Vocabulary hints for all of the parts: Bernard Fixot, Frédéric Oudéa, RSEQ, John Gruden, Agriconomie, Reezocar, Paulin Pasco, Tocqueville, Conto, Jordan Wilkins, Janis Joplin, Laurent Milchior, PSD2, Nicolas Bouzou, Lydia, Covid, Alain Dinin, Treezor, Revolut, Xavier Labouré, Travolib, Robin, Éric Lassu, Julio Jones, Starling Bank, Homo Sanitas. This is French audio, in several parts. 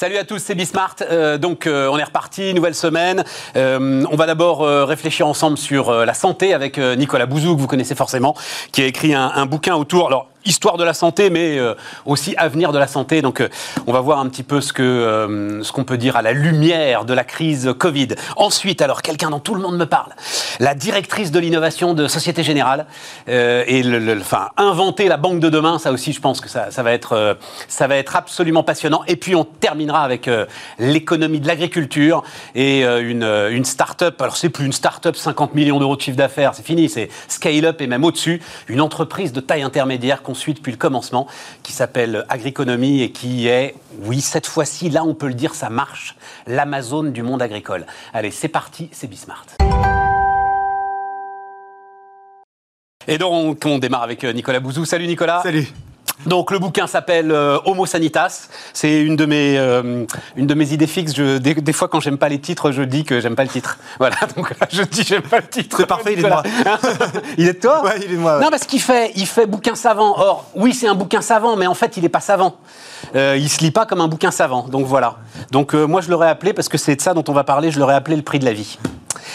Salut à tous, c'est Bismart. On est reparti, nouvelle semaine. On va d'abord réfléchir ensemble sur la santé avec Nicolas Bouzou, que vous connaissez forcément, qui a écrit un bouquin autour... Alors, histoire de la santé, mais aussi avenir de la santé. Donc, on va voir un petit peu ce qu'on peut dire à la lumière de la crise Covid. Ensuite, alors, quelqu'un dont tout le monde me parle, la directrice de l'innovation de Société Générale, inventer la banque de demain, ça aussi, je pense que ça va être absolument passionnant. Et puis, on terminera avec l'économie de l'agriculture et une start-up. Alors, c'est plus une start-up, 50 millions d'euros de chiffre d'affaires, c'est fini, c'est scale-up et même au-dessus, une entreprise de taille intermédiaire qu'on suit depuis le commencement, qui s'appelle Agriconomie et qui est, oui, cette fois-ci, là, on peut le dire, ça marche, l'Amazon du monde agricole. Allez, c'est parti, c'est Bismart. Et donc, on démarre avec Nicolas Bouzou. Salut Nicolas. Salut. Donc, le bouquin s'appelle Homo Sanitas. C'est une de mes idées fixes. Des fois, quand j'aime pas les titres, je dis que j'aime pas le titre. Voilà, donc je dis j'aime pas le titre. C'est parfait, il est de moi. Il est de toi ? Ouais, il est de moi. Ouais. Non, parce qu'il fait bouquin savant. Or, oui, c'est un bouquin savant, mais en fait, il est pas savant. Il se lit pas comme un bouquin savant. Donc, voilà. Donc, moi, je l'aurais appelé, parce que c'est de ça dont on va parler, je l'aurais appelé le prix de la vie.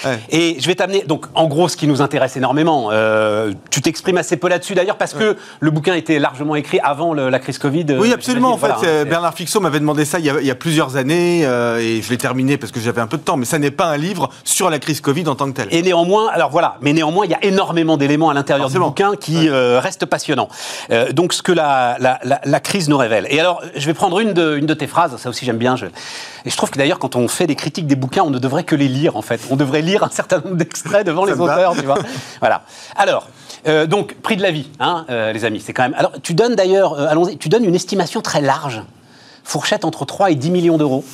Ouais. Et je vais t'amener, donc en gros, ce qui nous intéresse énormément, tu t'exprimes assez peu là-dessus d'ailleurs, parce que le bouquin était largement écrit avant la crise Covid. Oui, absolument, en fait, Bernard Fixot m'avait demandé ça il y a plusieurs années, et je l'ai terminé parce que j'avais un peu de temps, mais ça n'est pas un livre sur la crise Covid en tant que tel. Et néanmoins, alors voilà, mais néanmoins, il y a énormément d'éléments à l'intérieur du bouquin qui restent passionnants. Donc, ce que la crise nous révèle. Et alors, je vais prendre une de tes phrases, ça aussi j'aime bien, et je trouve que d'ailleurs, quand on fait des critiques des bouquins, on ne devrait que les lire, en fait. On devrait lire un certain nombre d'extraits devant les auteurs, tu vois. Voilà. Alors, donc, prix de la vie, hein, les amis, c'est quand même... Alors, tu donnes d'ailleurs, allons-y, tu donnes une estimation très large, fourchette entre 3 et 10 millions d'euros.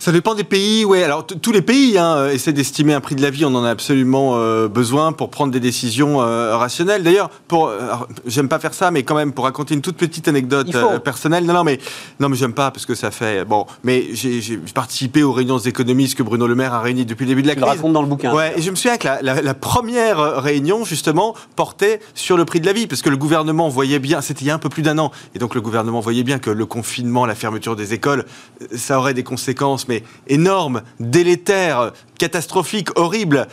Ça dépend des pays, ouais. Alors, tous les pays essaient d'estimer un prix de la vie. On en a absolument besoin pour prendre des décisions rationnelles. D'ailleurs, j'aime pas faire ça, mais quand même, pour raconter une toute petite anecdote personnelle. Non, mais j'aime pas, parce que ça fait... Bon, mais j'ai participé aux réunions économistes que Bruno Le Maire a réunies depuis le début de la crise. Tu le racontes dans le bouquin. Ouais, et je me souviens que la première réunion, justement, portait sur le prix de la vie, parce que le gouvernement voyait bien... C'était il y a un peu plus d'un an. Et donc, le gouvernement voyait bien que le confinement, la fermeture des écoles, ça aurait des conséquences, mais énorme, délétère, catastrophique, horrible.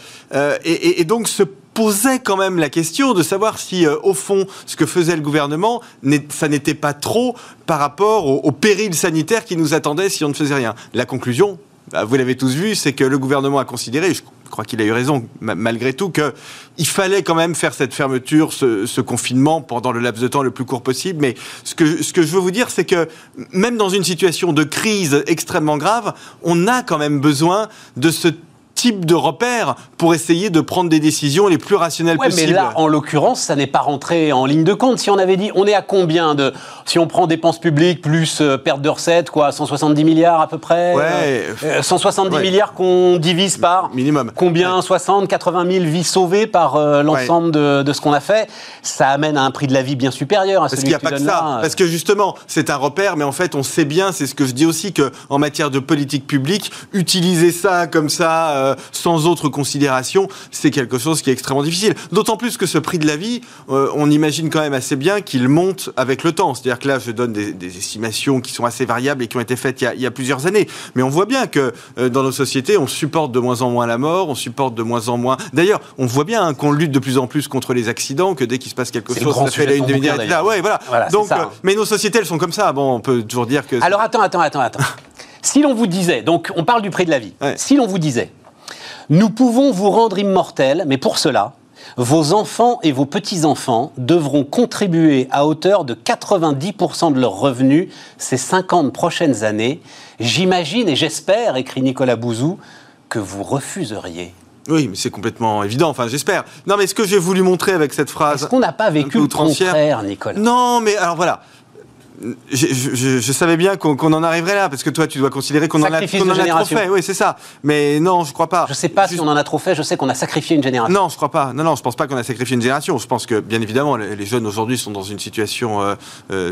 Et donc se posait quand même la question de savoir si, au fond, ce que faisait le gouvernement, ça n'était pas trop par rapport au péril sanitaire qui nous attendait si on ne faisait rien. La conclusion, vous l'avez tous vu, c'est que le gouvernement a considéré... Je crois qu'il a eu raison, malgré tout, qu'il fallait quand même faire cette fermeture, ce confinement, pendant le laps de temps le plus court possible. Mais ce que je veux vous dire, c'est que même dans une situation de crise extrêmement grave, on a quand même besoin de ce type de repères pour essayer de prendre des décisions les plus rationnelles possibles. Mais là, en l'occurrence, ça n'est pas rentré en ligne de compte. Si on avait dit, on est à combien de... Si on prend dépenses publiques plus perte de recettes, 170 milliards à peu près 170 milliards qu'on divise par... Minimum. Combien 60, 80 000 vies sauvées par l'ensemble de ce qu'on a fait. Ça amène à un prix de la vie bien supérieur à celui que tu donnes là. Parce qu'il n'y a pas que ça. Parce que justement, c'est un repère, mais en fait, on sait bien, c'est ce que je dis aussi, qu'en matière de politique publique, utiliser ça comme ça... sans autre considération, c'est quelque chose qui est extrêmement difficile. D'autant plus que ce prix de la vie, on imagine quand même assez bien qu'il monte avec le temps. C'est-à-dire que là, je donne des estimations qui sont assez variables et qui ont été faites il y a plusieurs années. Mais on voit bien que dans nos sociétés, on supporte de moins en moins la mort, on supporte de moins en moins... D'ailleurs, on voit bien qu'on lutte de plus en plus contre les accidents, que dès qu'il se passe quelque chose, ça fait la une demi-heure, etc. Ouais, voilà. Donc, ça, hein. Mais nos sociétés, elles sont comme ça. Bon, on peut toujours dire que... Alors, attends. Si l'on vous disait... Donc, on parle du prix de la vie. Ouais. Si l'on vous disait... Nous pouvons vous rendre immortels, mais pour cela, vos enfants et vos petits-enfants devront contribuer à hauteur de 90% de leurs revenus ces 50 prochaines années. J'imagine et j'espère, écrit Nicolas Bouzou, que vous refuseriez. Oui, mais c'est complètement évident, enfin j'espère. Non, mais ce que j'ai voulu montrer avec cette phrase... Est-ce qu'on n'a pas vécu le contraire, Nicolas? Non, mais alors voilà... Je savais bien qu'on en arriverait là, parce que toi, tu dois considérer qu'on en a trop fait. Oui, c'est ça. Mais non, je crois pas. Je sais pas si on en a trop fait. Je sais qu'on a sacrifié une génération. Non, je crois pas. Non, je pense pas qu'on a sacrifié une génération. Je pense que, bien évidemment, les jeunes aujourd'hui sont dans une situation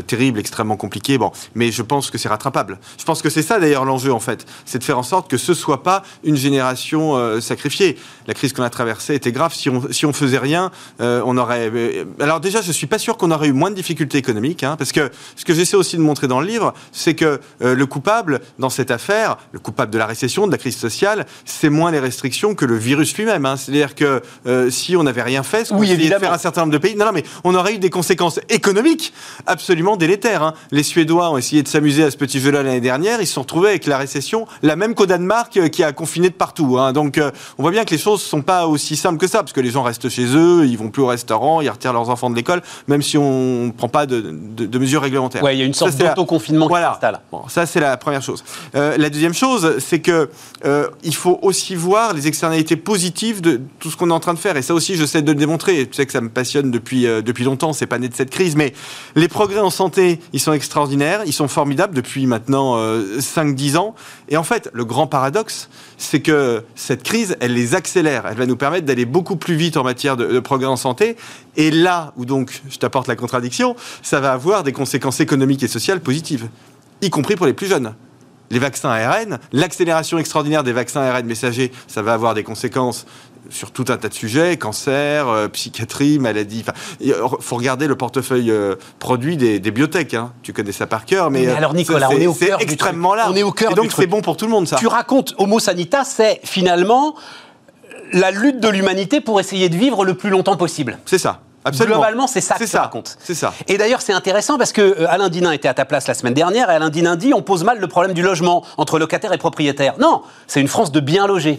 terrible, extrêmement compliquée. Bon, mais je pense que c'est rattrapable. Je pense que c'est ça d'ailleurs l'enjeu en fait, c'est de faire en sorte que ce soit pas une génération sacrifiée. La crise qu'on a traversée était grave. Si on faisait rien, on aurait. Alors déjà, je suis pas sûr qu'on aurait eu moins de difficultés économiques, hein, parce que ce que que j'essaie aussi de montrer dans le livre, c'est que le coupable dans cette affaire, le coupable de la récession, de la crise sociale, c'est moins les restrictions que le virus lui-même. Hein. C'est-à-dire que si on n'avait rien fait, ce qu'on essayait de faire un certain nombre de pays... Non, non, mais on aurait eu des conséquences économiques absolument délétères. Hein. Les Suédois ont essayé de s'amuser à ce petit jeu-là l'année dernière. Ils se sont retrouvés avec la récession, la même qu'au Danemark, qui a confiné de partout. Hein. Donc, on voit bien que les choses ne sont pas aussi simples que ça, parce que les gens restent chez eux, ils vont plus au restaurant, ils retirent leurs enfants de l'école, même si on ne prend pas de mesures réglementaires. Oui, il y a une sorte d'autoconfinement qui s'installe. Bon, ça, c'est la première chose. La deuxième chose, c'est qu'il faut aussi voir les externalités positives de tout ce qu'on est en train de faire. Et ça aussi, j'essaie de le démontrer. Tu sais que ça me passionne depuis longtemps, c'est pas né de cette crise, mais les progrès en santé, ils sont extraordinaires, ils sont formidables depuis maintenant 5-10 ans. Et en fait, le grand paradoxe, c'est que cette crise, elle les accélère. Elle va nous permettre d'aller beaucoup plus vite en matière de progrès en santé. Et là où donc, je t'apporte la contradiction, ça va avoir des conséquences économiques et sociales positives, y compris pour les plus jeunes. Les vaccins ARN, l'accélération extraordinaire des vaccins ARN messagers, ça va avoir des conséquences sur tout un tas de sujets, cancer, psychiatrie, maladie. Il faut regarder le portefeuille produit des biotech. Hein. Tu connais ça par cœur. Mais alors Nicolas, on est au cœur du truc. C'est extrêmement large. Et donc c'est bon pour tout le monde, ça. Tu racontes Homo Sanitas, c'est finalement la lutte de l'humanité pour essayer de vivre le plus longtemps possible. C'est ça. Absolument. Globalement, c'est ça que ça raconte. C'est ça. Et d'ailleurs, c'est intéressant parce que Alain Dinin était à ta place la semaine dernière et Alain Dinin dit on pose mal le problème du logement entre locataires et propriétaires. Non, c'est une France de bien logés.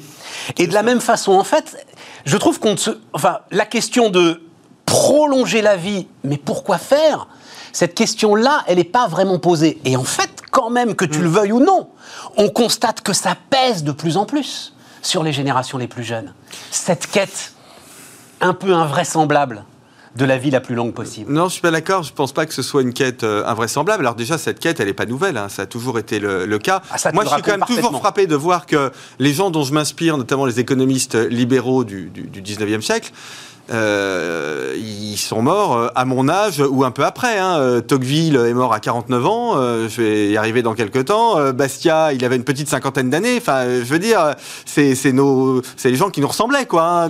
Et de la même façon, en fait, je trouve qu'on la question de prolonger la vie, mais pourquoi faire ? Cette question-là, elle n'est pas vraiment posée. Et en fait, quand même, que tu le veuilles ou non, on constate que ça pèse de plus en plus sur les générations les plus jeunes. Cette quête un peu invraisemblable de la vie la plus longue possible. Non, je ne suis pas d'accord. Je ne pense pas que ce soit une quête invraisemblable. Alors déjà, cette quête, elle n'est pas nouvelle. Hein. Ça a toujours été le cas. Ah, moi, je suis quand même toujours frappé de voir que les gens dont je m'inspire, notamment les économistes libéraux du 19e siècle, ils sont morts à mon âge ou un peu après. Hein. Tocqueville est mort à 49 ans. Je vais y arriver dans quelques temps. Bastiat, il avait une petite cinquantaine d'années. Enfin, je veux dire, c'est les gens qui nous ressemblaient, quoi. Hein.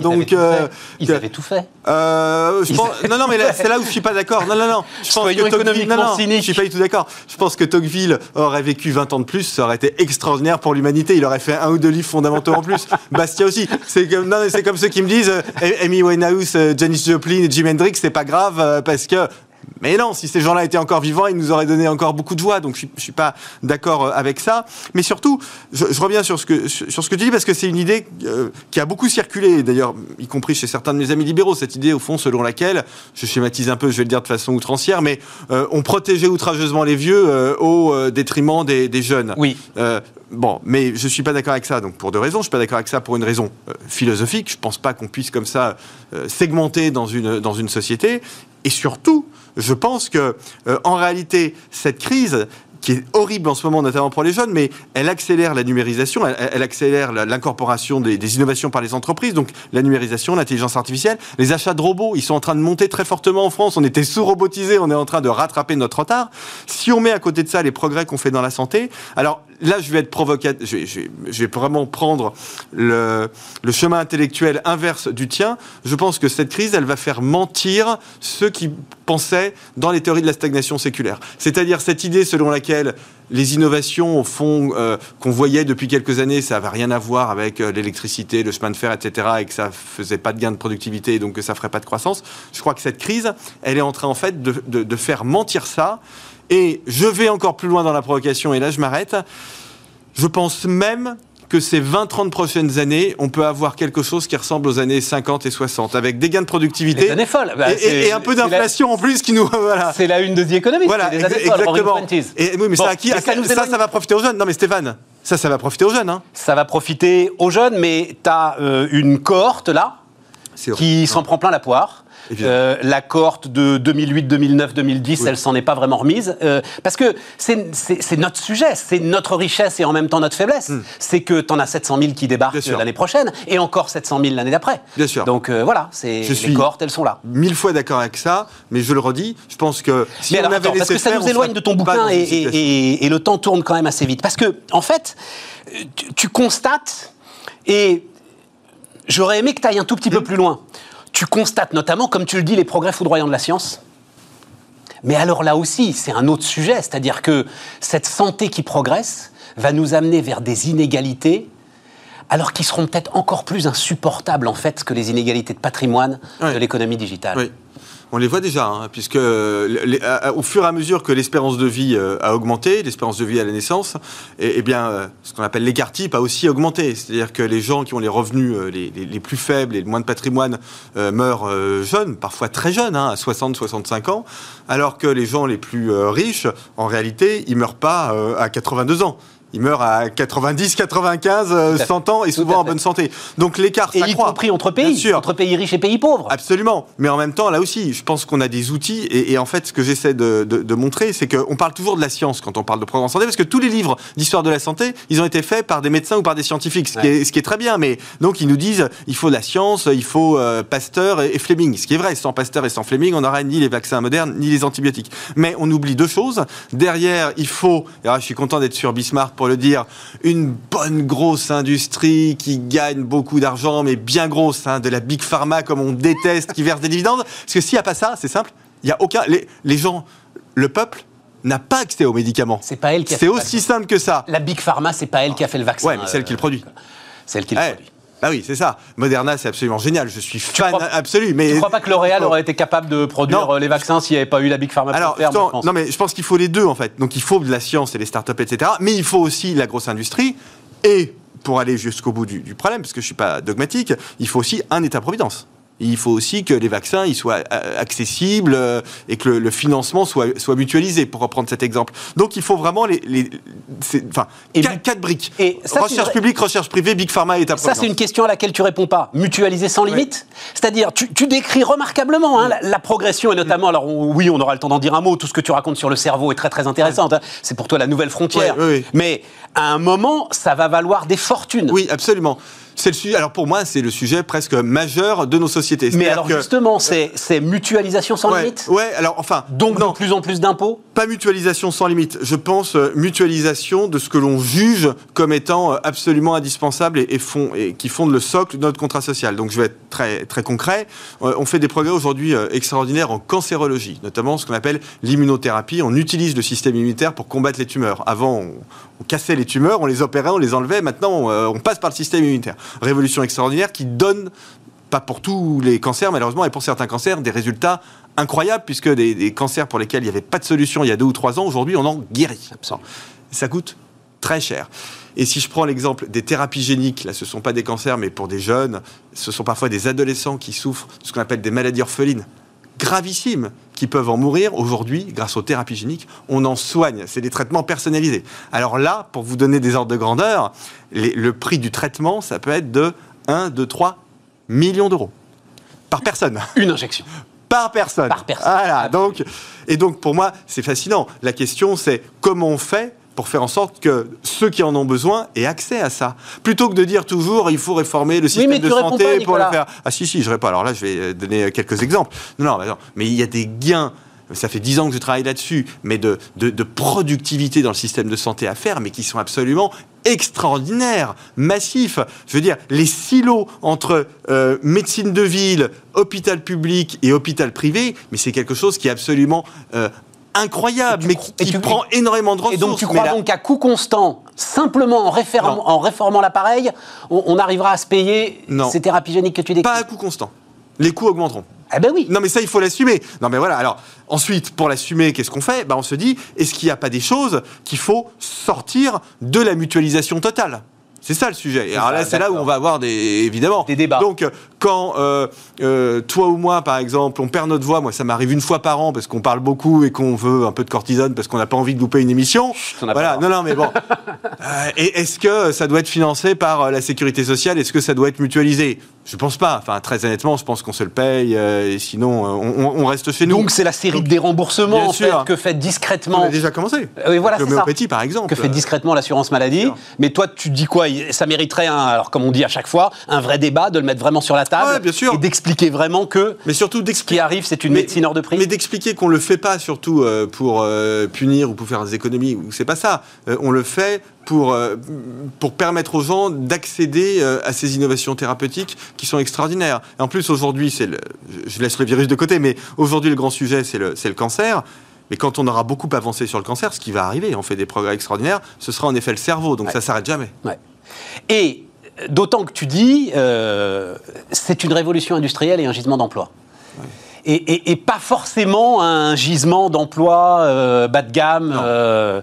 Ils avaient tout fait. Non, non, mais c'est là où je suis pas d'accord. Non. Je pense que Tocqueville, je suis pas du tout d'accord. Je pense que Tocqueville aurait vécu 20 ans de plus. Ça aurait été extraordinaire pour l'humanité. Il aurait fait un ou deux livres fondamentaux en plus. Bastiat aussi. C'est comme ceux qui me disent Amy Winehouse, Janis Joplin et Jimi Hendrix, c'est pas grave parce que... Mais non, si ces gens-là étaient encore vivants, ils nous auraient donné encore beaucoup de joie. Donc, je ne suis pas d'accord avec ça. Mais surtout, je reviens sur ce que tu dis, parce que c'est une idée qui a beaucoup circulé, d'ailleurs, y compris chez certains de mes amis libéraux. Cette idée, au fond, selon laquelle, je schématise un peu, je vais le dire de façon outrancière, mais on protégeait outrageusement les vieux au détriment des jeunes. Oui. Bon, mais je ne suis pas d'accord avec ça, donc pour deux raisons. Je ne suis pas d'accord avec ça pour une raison philosophique. Je ne pense pas qu'on puisse, comme ça, segmenter dans une société. Et surtout, je pense que, en réalité, cette crise, qui est horrible en ce moment, notamment pour les jeunes, mais elle accélère la numérisation, elle accélère l'incorporation des innovations par les entreprises, donc la numérisation, l'intelligence artificielle, les achats de robots, ils sont en train de monter très fortement en France, on était sous-robotisés, on est en train de rattraper notre retard. Si on met à côté de ça les progrès qu'on fait dans la santé, alors là je vais être provocateur, je vais vraiment prendre le chemin intellectuel inverse du tien, je pense que cette crise, elle va faire mentir ceux qui pensaient dans les théories de la stagnation séculaire. C'est-à-dire cette idée selon laquelle les innovations, au fond, qu'on voyait depuis quelques années, ça n'avait rien à voir avec l'électricité, le chemin de fer, etc., et que ça ne faisait pas de gain de productivité, et donc que ça ne ferait pas de croissance. Je crois que cette crise, elle est en train, en fait, de faire mentir ça. Et je vais encore plus loin dans la provocation, et là, je m'arrête. Je pense même que ces 20-30 prochaines années, on peut avoir quelque chose qui ressemble aux années 50 et 60, avec des gains de productivité. Les années folles. Bah, et un peu d'inflation en plus qui nous... Voilà. C'est la une de The Economist. Voilà, exactement. Et, oui, mais bon, ça, ça va profiter aux jeunes. Non, mais Stéphane, ça va profiter aux jeunes. Hein. Ça va profiter aux jeunes, mais tu as une cohorte, là, qui s'en prend plein la poire. La cohorte de 2008, 2009, 2010, elle s'en est pas vraiment remise. Parce que c'est notre sujet, c'est notre richesse et en même temps notre faiblesse. C'est que t'en as 700 000 qui débarquent l'année prochaine et encore 700 000 l'année d'après. Bien sûr. Donc voilà, les cohortes, elles sont là. Mille fois d'accord avec ça, mais je le redis, je pense que si mais on alors, avait attends, laissé parce que ça nous éloigne de ton bouquin et le temps tourne quand même assez vite. Parce que, en fait, tu constates, et j'aurais aimé que tu ailles un tout petit peu plus loin. Tu constates notamment, comme tu le dis, les progrès foudroyants de la science, Mais alors là aussi, c'est un autre sujet, c'est-à-dire que cette santé qui progresse va nous amener vers des inégalités, alors qui seront peut-être encore plus insupportables en fait que les inégalités de patrimoine de l'économie digitale. Oui. On les voit déjà, hein, puisque au fur et à mesure que l'espérance de vie a augmenté, l'espérance de vie à la naissance, ce qu'on appelle l'écart type a aussi augmenté. C'est-à-dire que les gens qui ont les revenus les plus faibles et le moins de patrimoine meurent jeunes, parfois très jeunes, hein, à 60-65 ans, alors que les gens les plus riches, en réalité, ils ne meurent pas à 82 ans. Il meurt à 90, 95, 100 ans et souvent en bonne santé. Donc l'écart s'accroît. Et y compris entre pays, riches et pays pauvres. Absolument. Mais en même temps, là aussi, je pense qu'on a des outils. Et en fait, ce que j'essaie de montrer, c'est qu'on parle toujours de la science quand on parle de programme santé, parce que tous les livres d'histoire de la santé, ils ont été faits par des médecins ou par des scientifiques, ce qui est très bien. Mais donc, ils nous disent, il faut de la science, il faut Pasteur et Fleming. Ce qui est vrai, sans Pasteur et sans Fleming, on n'aurait ni les vaccins modernes, ni les antibiotiques. Mais on oublie deux choses. Derrière, il faut, et alors je suis content d'être sur Bismarck pour le dire, une bonne grosse industrie qui gagne beaucoup d'argent, mais bien grosse, hein, de la Big Pharma comme on déteste, qui verse des dividendes. Parce que s'il n'y a pas ça, c'est simple, il n'y a aucun... Les gens, le peuple n'a pas accès aux médicaments. C'est pas elle qui a fait le vaccin. C'est aussi simple que ça. La Big Pharma, c'est pas elle qui a fait le vaccin. Ouais, mais celle qui le produit. Celle qui le produit. Ah oui, c'est ça. Moderna, c'est absolument génial. Je suis fan absolu. Mais... Tu ne crois pas que L'Oréal aurait été capable de produire les vaccins s'il n'y avait pas eu la Big Pharma? Alors, non, mais je pense qu'il faut les deux, en fait. Donc, il faut de la science et les startups, etc. Mais il faut aussi la grosse industrie. Et, pour aller jusqu'au bout du problème, parce que je ne suis pas dogmatique, il faut aussi un État-providence. Il faut aussi que les vaccins ils soient accessibles et que le financement soit mutualisé, pour reprendre cet exemple. Donc il faut vraiment quatre briques. Et ça, recherche publique, recherche privée, Big Pharma et État providence. Ça, c'est une question à laquelle tu réponds pas. Mutualiser sans limite, c'est-à-dire tu décris remarquablement la progression, et notamment, alors oui, on aura le temps d'en dire un mot, tout ce que tu racontes sur le cerveau est très très intéressant. Hein. C'est pour toi la nouvelle frontière. Oui. Mais à un moment, ça va valoir des fortunes. Oui, absolument. C'est le sujet, alors pour moi, c'est le sujet presque majeur de nos sociétés. Mais alors justement, c'est mutualisation sans limite ? Ouais, alors enfin... Donc de plus en plus d'impôts ? Pas mutualisation sans limite. Je pense mutualisation de ce que l'on juge comme étant absolument indispensable et qui fonde le socle de notre contrat social. Donc je vais être très, très concret. On fait des progrès aujourd'hui extraordinaires en cancérologie, notamment ce qu'on appelle l'immunothérapie. On utilise le système immunitaire pour combattre les tumeurs. Avant, on cassait les tumeurs, on les opérait, on les enlevait. Maintenant, on passe par le système immunitaire. Révolution extraordinaire qui donne, pas pour tous les cancers malheureusement, et pour certains cancers, des résultats incroyables, puisque des cancers pour lesquels il n'y avait pas de solution il y a 2 ou 3 ans, aujourd'hui on en guérit. Ça coûte très cher. Et si je prends l'exemple des thérapies géniques, là ce ne sont pas des cancers, mais pour des jeunes, ce sont parfois des adolescents qui souffrent de ce qu'on appelle des maladies orphelines, gravissimes, qui peuvent en mourir. Aujourd'hui, grâce aux thérapies géniques, on en soigne. C'est des traitements personnalisés. Alors là, pour vous donner des ordres de grandeur, le prix du traitement, ça peut être de 1, 2, 3 millions d'euros. Par personne. Une injection. Par personne. Par personne. Voilà. Donc, pour moi, c'est fascinant. La question, c'est comment on fait pour faire en sorte que ceux qui en ont besoin aient accès à ça. Plutôt que de dire toujours, il faut réformer le système de santé pour le faire. Ah si, je réponds. Alors là, je vais donner quelques exemples. Non, mais il y a des gains. Ça fait 10 ans que je travaille là-dessus, mais de productivité dans le système de santé à faire, mais qui sont absolument extraordinaires, massifs. Je veux dire, les silos entre médecine de ville, hôpital public et hôpital privé, mais c'est quelque chose qui est absolument incroyable, mais qui prend énormément de ressources. Et donc tu crois qu'à coût constant, simplement en réformant l'appareil, on arrivera à se payer ces thérapies géniques que tu décris? Pas à coût constant. Les coûts augmenteront. Ah ben oui. Non mais ça, il faut l'assumer. Non mais voilà, alors ensuite, pour l'assumer, qu'est-ce qu'on fait ? On se dit, est-ce qu'il n'y a pas des choses qu'il faut sortir de la mutualisation totale ? C'est ça le sujet. Et alors là, c'est là où on va avoir évidemment des débats. Donc, quand toi ou moi, par exemple, on perd notre voix, moi ça m'arrive une fois par an parce qu'on parle beaucoup et qu'on veut un peu de cortisone parce qu'on n'a pas envie de louper une émission. Voilà. Non, mais bon. Et est-ce que ça doit être financé par la sécurité sociale ? Est-ce que ça doit être mutualisé ? Je pense pas. Enfin, très honnêtement, je pense qu'on se le paye. Et sinon, on reste chez nous. Donc, c'est la série de déremboursements que fait discrètement. On a déjà commencé. Voilà, c'est ça. L'homéopathie, par exemple. Que fait discrètement l'assurance maladie. Mais toi, tu dis quoi ? Ça mériterait, alors comme on dit à chaque fois, un vrai débat, de le mettre vraiment sur la table bien sûr. Et d'expliquer vraiment que ce qui arrive, c'est une médecine hors de prix. Mais d'expliquer qu'on ne le fait pas surtout pour punir ou pour faire des économies, c'est pas ça. On le fait pour permettre aux gens d'accéder à ces innovations thérapeutiques qui sont extraordinaires. Et en plus, aujourd'hui, je laisse le virus de côté, mais aujourd'hui, le grand sujet, c'est le cancer. Mais quand on aura beaucoup avancé sur le cancer, ce qui va arriver, on fait des progrès extraordinaires, ce sera en effet le cerveau, donc ouais. Ça ne s'arrête jamais. Ouais. Et d'autant que tu dis, c'est une révolution industrielle et un gisement d'emploi. Ouais. Et pas forcément un gisement d'emploi bas de gamme.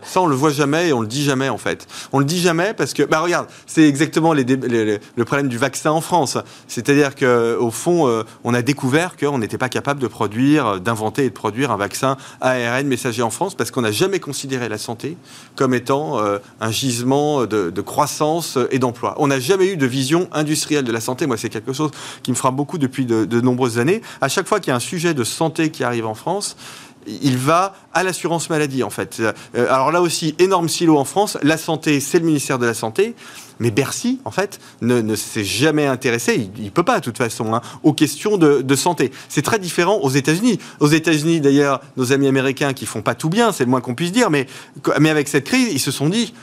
Ça, on le voit jamais et on le dit jamais, en fait. On le dit jamais parce que... Bah, regarde, c'est exactement le problème du vaccin en France. C'est-à-dire qu'au fond, on a découvert qu'on n'était pas capable de produire, d'inventer et de produire un vaccin ARN messager en France parce qu'on n'a jamais considéré la santé comme étant un gisement de croissance et d'emploi. On n'a jamais eu de vision industrielle de la santé. Moi, c'est quelque chose qui me frappe beaucoup depuis de nombreuses années. À chaque fois qu'il y a un sujet de santé qui arrive en France, il va à l'assurance maladie, en fait. Alors là aussi, énorme silo en France. La santé, c'est le ministère de la Santé. Mais Bercy, en fait, ne s'est jamais intéressé, il ne peut pas de toute façon, hein, aux questions de santé. C'est très différent aux États-Unis. Aux États-Unis, d'ailleurs, nos amis américains qui ne font pas tout bien, c'est le moins qu'on puisse dire, mais avec cette crise, ils se sont dit,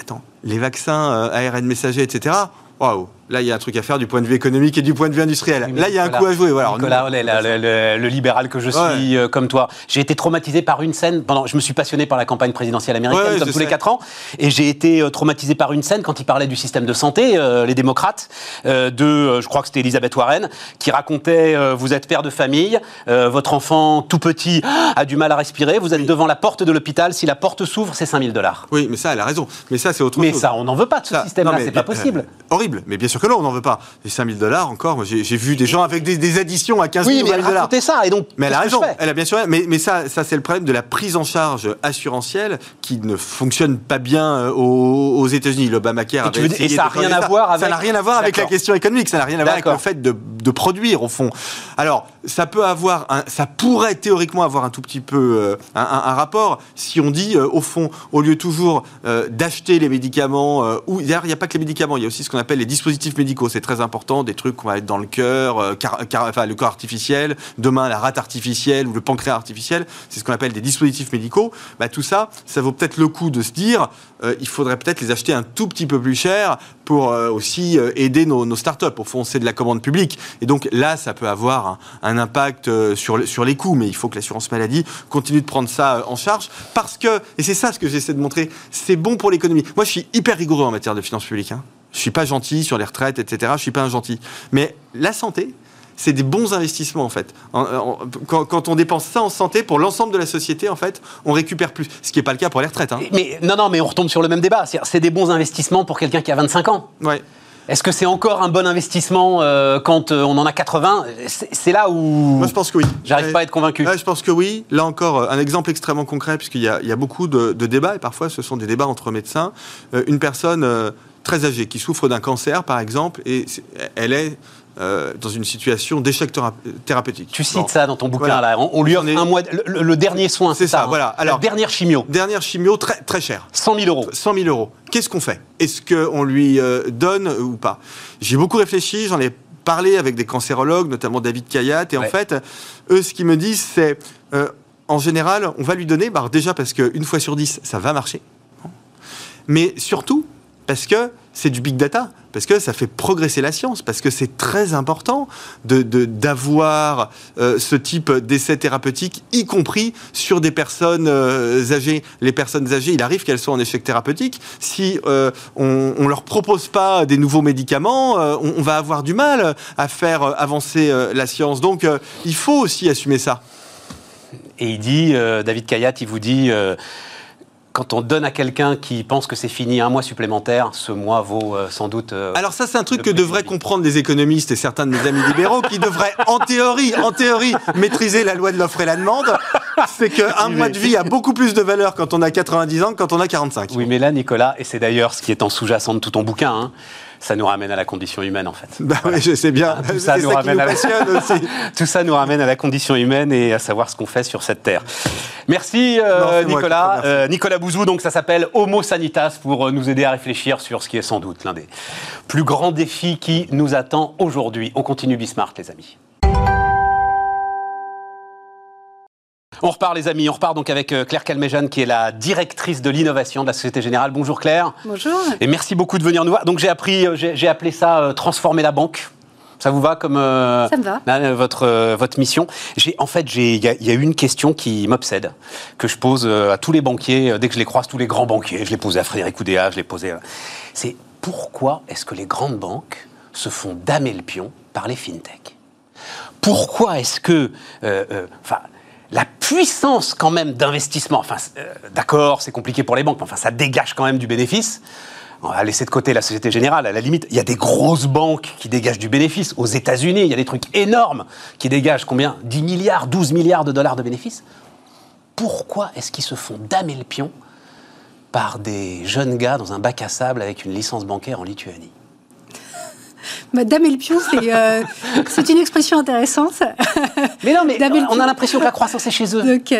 attends, les vaccins ARN messagers, etc., waouh, là il y a un truc à faire du point de vue économique et du point de vue industriel. Oui, là il y a un coup à jouer. Voilà. Nicolas, le libéral que je suis, ouais. Comme toi, j'ai été traumatisé par une scène. Je me suis passionné par la campagne présidentielle américaine, ouais, comme tous les 4 ans, et j'ai été traumatisé par une scène quand il parlait du système de santé, les démocrates, je crois que c'était Elizabeth Warren, qui racontait vous êtes père de famille, votre enfant tout petit a du mal à respirer, vous êtes devant la porte de l'hôpital, si la porte s'ouvre, c'est $5,000. Oui, mais ça, elle a raison. Mais ça, c'est autre chose. Mais ça, on n'en veut pas de ce système-là, c'est pas possible. Horrible, mais bien sûr que non, on n'en veut pas. Les $5,000 encore, moi, j'ai vu des gens avec des additions à $15,000. Oui, mais elle racontait ça, et donc. Mais elle a raison, elle a bien sûr. Mais ça c'est le problème de la prise en charge assurantielle qui ne fonctionne pas bien aux États-Unis. L'Obamacare. Et ça n'a rien à voir avec. Ça n'a rien à voir avec la question économique. Ça n'a rien à voir avec le fait de produire au fond. Alors, ça peut avoir, ça pourrait théoriquement avoir un tout petit peu un rapport si on dit au fond, au lieu toujours d'acheter les médicaments. Ou d'ailleurs, il n'y a pas que les médicaments, il y a aussi ce qu'on appelle les dispositifs médicaux, c'est très important, des trucs qu'on va être dans le cœur, le corps artificiel, demain la rate artificielle ou le pancréas artificiel, c'est ce qu'on appelle des dispositifs médicaux. Bah, tout ça, ça vaut peut-être le coup de se dire, il faudrait peut-être les acheter un tout petit peu plus cher pour aussi aider nos startups. Au fond, c'est de la commande publique. Et donc là, ça peut avoir un impact sur les coûts, mais il faut que l'assurance maladie continue de prendre ça en charge parce que, et c'est ça ce que j'essaie de montrer, c'est bon pour l'économie. Moi, je suis hyper rigoureux en matière de finances publiques, hein. Je ne suis pas gentil sur les retraites, etc. Je ne suis pas un gentil. Mais la santé, c'est des bons investissements, en fait. Quand on dépense ça en santé, pour l'ensemble de la société, en fait, on récupère plus. Ce qui n'est pas le cas pour les retraites. Hein. Mais on retombe sur le même débat. C'est des bons investissements pour quelqu'un qui a 25 ans. Ouais. Est-ce que c'est encore un bon investissement quand on en a 80 ? C'est là où... Moi, je pense que oui. J'arrive pas à être convaincu. Je pense que oui. Là encore, un exemple extrêmement concret, puisqu'il y a beaucoup de débats, et parfois, ce sont des débats entre médecins. Une personne... très âgée, qui souffre d'un cancer, par exemple, et elle est dans une situation d'échec thérapeutique. Tu cites ça dans ton bouquin, voilà. Là. On lui offre un mois... Le dernier soin, c'est ça, hein. Voilà. Alors, la dernière chimio. Dernière chimio, très, très chère. 100 000 €. 100 000 €. Qu'est-ce qu'on fait ? Est-ce qu'on lui donne ou pas ? J'ai beaucoup réfléchi, j'en ai parlé avec des cancérologues, notamment David Kayat, et ouais. En fait, eux, ce qu'ils me disent, c'est... en général, on va lui donner, bah, déjà parce qu'une fois sur 10, ça va marcher, mais surtout... Parce que c'est du big data, parce que ça fait progresser la science, parce que c'est très important d'avoir ce type d'essai thérapeutique, y compris sur des personnes âgées. Les personnes âgées, il arrive qu'elles soient en échec thérapeutique. Si on leur propose pas des nouveaux médicaments, on va avoir du mal à faire avancer la science. Donc, il faut aussi assumer ça. Et il dit, David Kayat, il vous dit... Quand on donne à quelqu'un qui pense que c'est fini un mois supplémentaire, ce mois vaut sans doute... Alors ça, c'est un truc que devraient comprendre les économistes et certains de mes amis libéraux qui devraient, en théorie, maîtriser la loi de l'offre et la demande. C'est qu'un mois de vie a beaucoup plus de valeur quand on a 90 ans que quand on a 45. Oui, mais là, Nicolas, et c'est d'ailleurs ce qui est en sous-jacent de tout ton bouquin... Hein, ça nous ramène à la condition humaine, en fait. Bah voilà. Oui, je sais bien. Tout ça nous ramène à la condition humaine et à savoir ce qu'on fait sur cette terre. Merci, Nicolas. Nicolas Bouzou, donc ça s'appelle Homo Sanitas, pour nous aider à réfléchir sur ce qui est sans doute l'un des plus grands défis qui nous attend aujourd'hui. On continue Bismarck, les amis. On repart, les amis, on repart donc avec Claire Calmejane, qui est la directrice de l'innovation de la Société Générale. Bonjour Claire. Bonjour. Et merci beaucoup de venir nous voir. Donc j'ai appelé ça « Transformer la banque ». Ça vous va comme ça me va. Votre mission. Il y a une question qui m'obsède, que je pose à tous les banquiers, dès que je les croise, tous les grands banquiers. Je l'ai posé à Frédéric Oudéa, je l'ai posé à... C'est pourquoi est-ce que les grandes banques se font damer le pion par les fintechs? Pourquoi est-ce que... la puissance quand même d'investissement, d'accord, c'est compliqué pour les banques, mais ça dégage quand même du bénéfice. On va laisser de côté la Société Générale, à la limite. Il y a des grosses banques qui dégagent du bénéfice. Aux États-Unis, il y a des trucs énormes qui dégagent combien ? 10 milliards, 12 milliards de dollars de bénéfices. Pourquoi est-ce qu'ils se font damer le pion par des jeunes gars dans un bac à sable avec une licence bancaire en Lituanie ? Damer le pion, c'est une expression intéressante. Mais non, mais on a l'impression que la croissance est chez eux. Donc,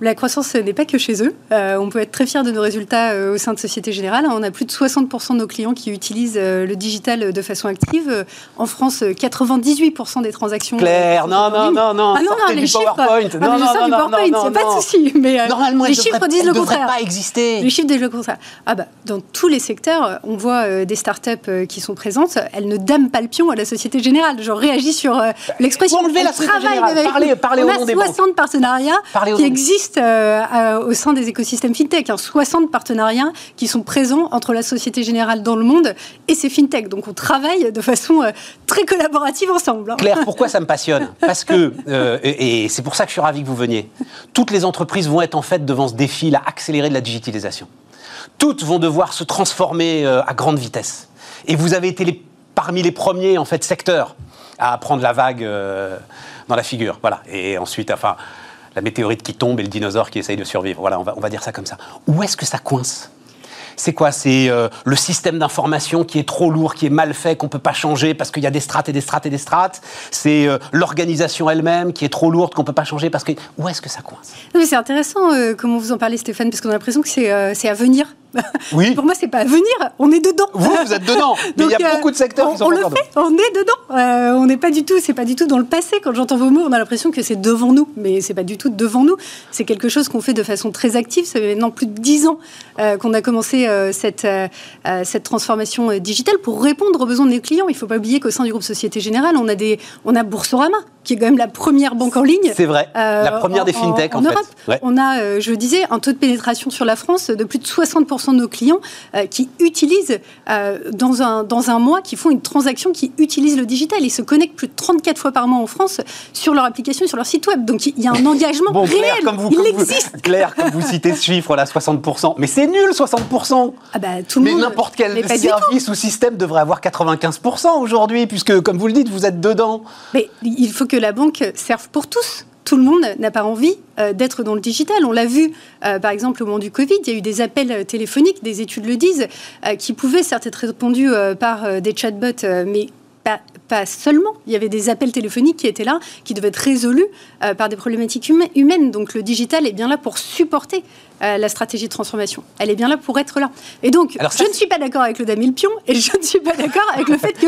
la croissance n'est pas que chez eux. On peut être très fiers de nos résultats au sein de Société Générale. On a plus de 60% de nos clients qui utilisent le digital de façon active. En France, 98% des transactions... Claire, non, ah, sortez du PowerPoint. Non, pas de souci. Mais normalement, les chiffres disent le contraire. Pas exister. Les chiffres disent le contraire. Ah bah, dans tous les secteurs, on voit des startups qui sont présentes. Elles ne dame pas le pion à la Société Générale. Je réagis sur l'expression. Enlever la Société Générale. Parlez au nom des banques. On a 60 partenariats qui existent au sein des écosystèmes fintech. 60 partenariats qui sont présents entre la Société Générale dans le monde et ces fintech. Donc on travaille de façon très collaborative ensemble. Claire, pourquoi ça me passionne ? Parce que, et c'est pour ça que je suis ravi que vous veniez, toutes les entreprises vont être en fait devant ce défi là, accéléré de la digitalisation. Toutes vont devoir se transformer à grande vitesse. Et vous avez été parmi les premiers en fait secteurs à prendre la vague dans la figure, voilà. Et ensuite, la météorite qui tombe et le dinosaure qui essaye de survivre. Voilà, on va dire ça comme ça. Où est-ce que ça coince ? C'est quoi ? C'est le système d'information qui est trop lourd, qui est mal fait, qu'on peut pas changer parce qu'il y a des strates et des strates et des strates. C'est l'organisation elle-même qui est trop lourde, qu'on peut pas changer parce que... Où est-ce que ça coince ? Non, mais c'est intéressant comment vous en parlez, Stéphane, parce qu'on a l'impression que c'est à venir. Oui. Pour moi, c'est pas à venir, on est dedans. Vous êtes dedans. Mais il y a beaucoup de secteurs qui sont dedans. On le fait, on est dedans. On n'est pas du tout, c'est pas du tout dans le passé. Quand j'entends vos mots, on a l'impression que c'est devant nous, mais c'est pas du tout devant nous. C'est quelque chose qu'on fait de façon très active. Ça fait maintenant plus de 10 ans qu'on a commencé cette transformation digitale pour répondre aux besoins de nos clients. Il faut pas oublier qu'au sein du groupe Société Générale, on a Boursorama, qui est quand même la première banque en ligne. C'est vrai. La première des fintech en Europe. Ouais. On a, je disais, un taux de pénétration sur la France de plus de 60% de nos clients qui utilisent dans un mois, qui font une transaction, qui utilisent le digital. Ils se connectent plus de 34 fois par mois en France sur leur application, sur leur site web. Donc il y a un engagement réel. Claire, comme vous citez ce chiffre là, 60%. Mais c'est nul 60%. Ah bah, tout le monde. Mais n'importe quel service ou système devrait avoir 95% aujourd'hui, puisque comme vous le dites, vous êtes dedans. Mais il faut que la banque serve pour tous. Tout le monde n'a pas envie d'être dans le digital. On l'a vu, par exemple, au moment du Covid, il y a eu des appels téléphoniques, des études le disent, qui pouvaient certes être répondus par des chatbots, mais pas seulement. Il y avait des appels téléphoniques qui étaient là, qui devaient être résolus par des problématiques humaines. Donc le digital est bien là pour supporter la stratégie de transformation. Elle est bien là pour être là. Et donc, je ne suis pas d'accord avec le damer le pion et je ne suis pas d'accord avec le fait que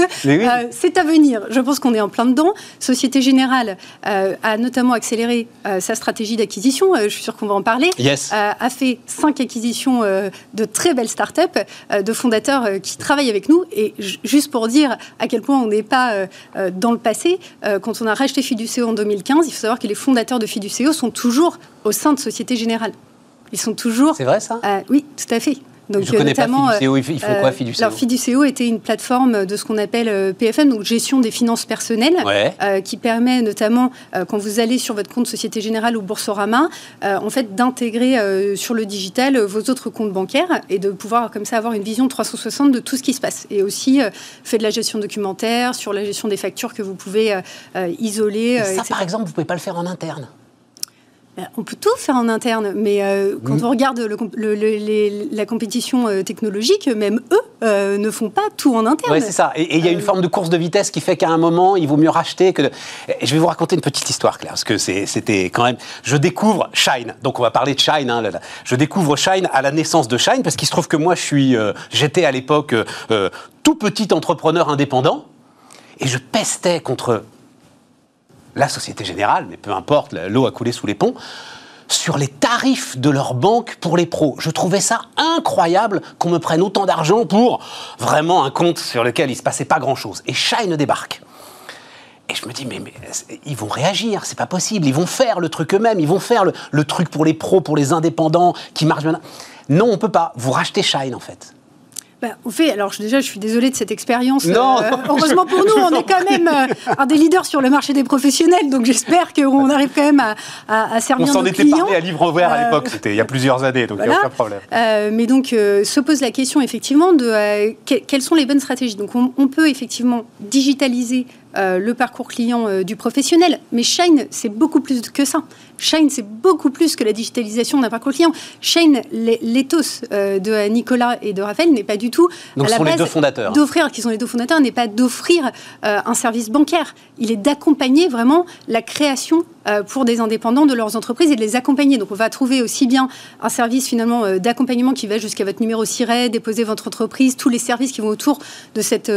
c'est à venir. Je pense qu'on est en plein dedans. Société Générale a notamment accéléré sa stratégie d'acquisition. Je suis sûre qu'on va en parler. Yes. A fait 5 acquisitions de très belles startups, de fondateurs qui travaillent avec nous. Et juste pour dire à quel point on n'est pas dans le passé, quand on a racheté Fiduceo en 2015, il faut savoir que les fondateurs de Fiduceo sont toujours au sein de Société Générale. Ils sont toujours... C'est vrai, ça ? Oui, tout à fait. Donc, je ne connais pas Fiduceo. Ils font quoi, Fiduceo ? Alors, Fiduceo était une plateforme de ce qu'on appelle PFM, donc gestion des finances personnelles, qui permet notamment, quand vous allez sur votre compte Société Générale ou Boursorama, en fait, d'intégrer sur le digital vos autres comptes bancaires et de pouvoir, comme ça, avoir une vision 360 de tout ce qui se passe. Et aussi, fait de la gestion documentaire, sur la gestion des factures que vous pouvez isoler. Et ça, etc. Par exemple, vous ne pouvez pas le faire en interne ? On peut tout faire en interne, mais quand on regarde la compétition technologique, même eux ne font pas tout en interne. Oui, c'est ça. Et il y a une forme de course de vitesse qui fait qu'à un moment, il vaut mieux racheter que... Je vais vous raconter une petite histoire, Claire, parce que c'était quand même... Je découvre Shine, donc on va parler de Shine. Je découvre Shine à la naissance de Shine, parce qu'il se trouve que moi, j'étais à l'époque tout petit entrepreneur indépendant, et je pestais contre... la Société Générale, mais peu importe, l'eau a coulé sous les ponts, sur les tarifs de leur banque pour les pros. Je trouvais ça incroyable qu'on me prenne autant d'argent pour vraiment un compte sur lequel il ne se passait pas grand-chose. Et Shine débarque. Et je me dis, mais ils vont réagir, c'est pas possible, ils vont faire le truc eux-mêmes, ils vont faire le truc pour les pros, pour les indépendants, qui marchent bien. Non, on peut pas, vous rachetez Shine en fait. Bah, au fait, alors déjà, je suis désolée de cette expérience. Heureusement pour nous, on est quand même un des leaders sur le marché des professionnels, donc j'espère qu'on arrive quand même à servir nos clients. On s'en était parlé à Livre Ouvert à l'époque, c'était il y a plusieurs années, donc voilà. Il n'y a aucun problème. Mais donc, se pose la question effectivement de quelles sont les bonnes stratégies. Donc, on peut effectivement digitaliser le parcours client du professionnel. Mais Shine, c'est beaucoup plus que ça. Shine, c'est beaucoup plus que la digitalisation d'un parcours client. Shine, l'éthos de Nicolas et de Raphaël n'est pas du tout... Donc à la base, les deux fondateurs. Qui sont les deux fondateurs, n'est pas d'offrir un service bancaire. Il est d'accompagner vraiment la création pour des indépendants de leurs entreprises et de les accompagner. Donc on va trouver aussi bien un service finalement d'accompagnement qui va jusqu'à votre numéro SIRET, déposer votre entreprise, tous les services qui vont autour de cette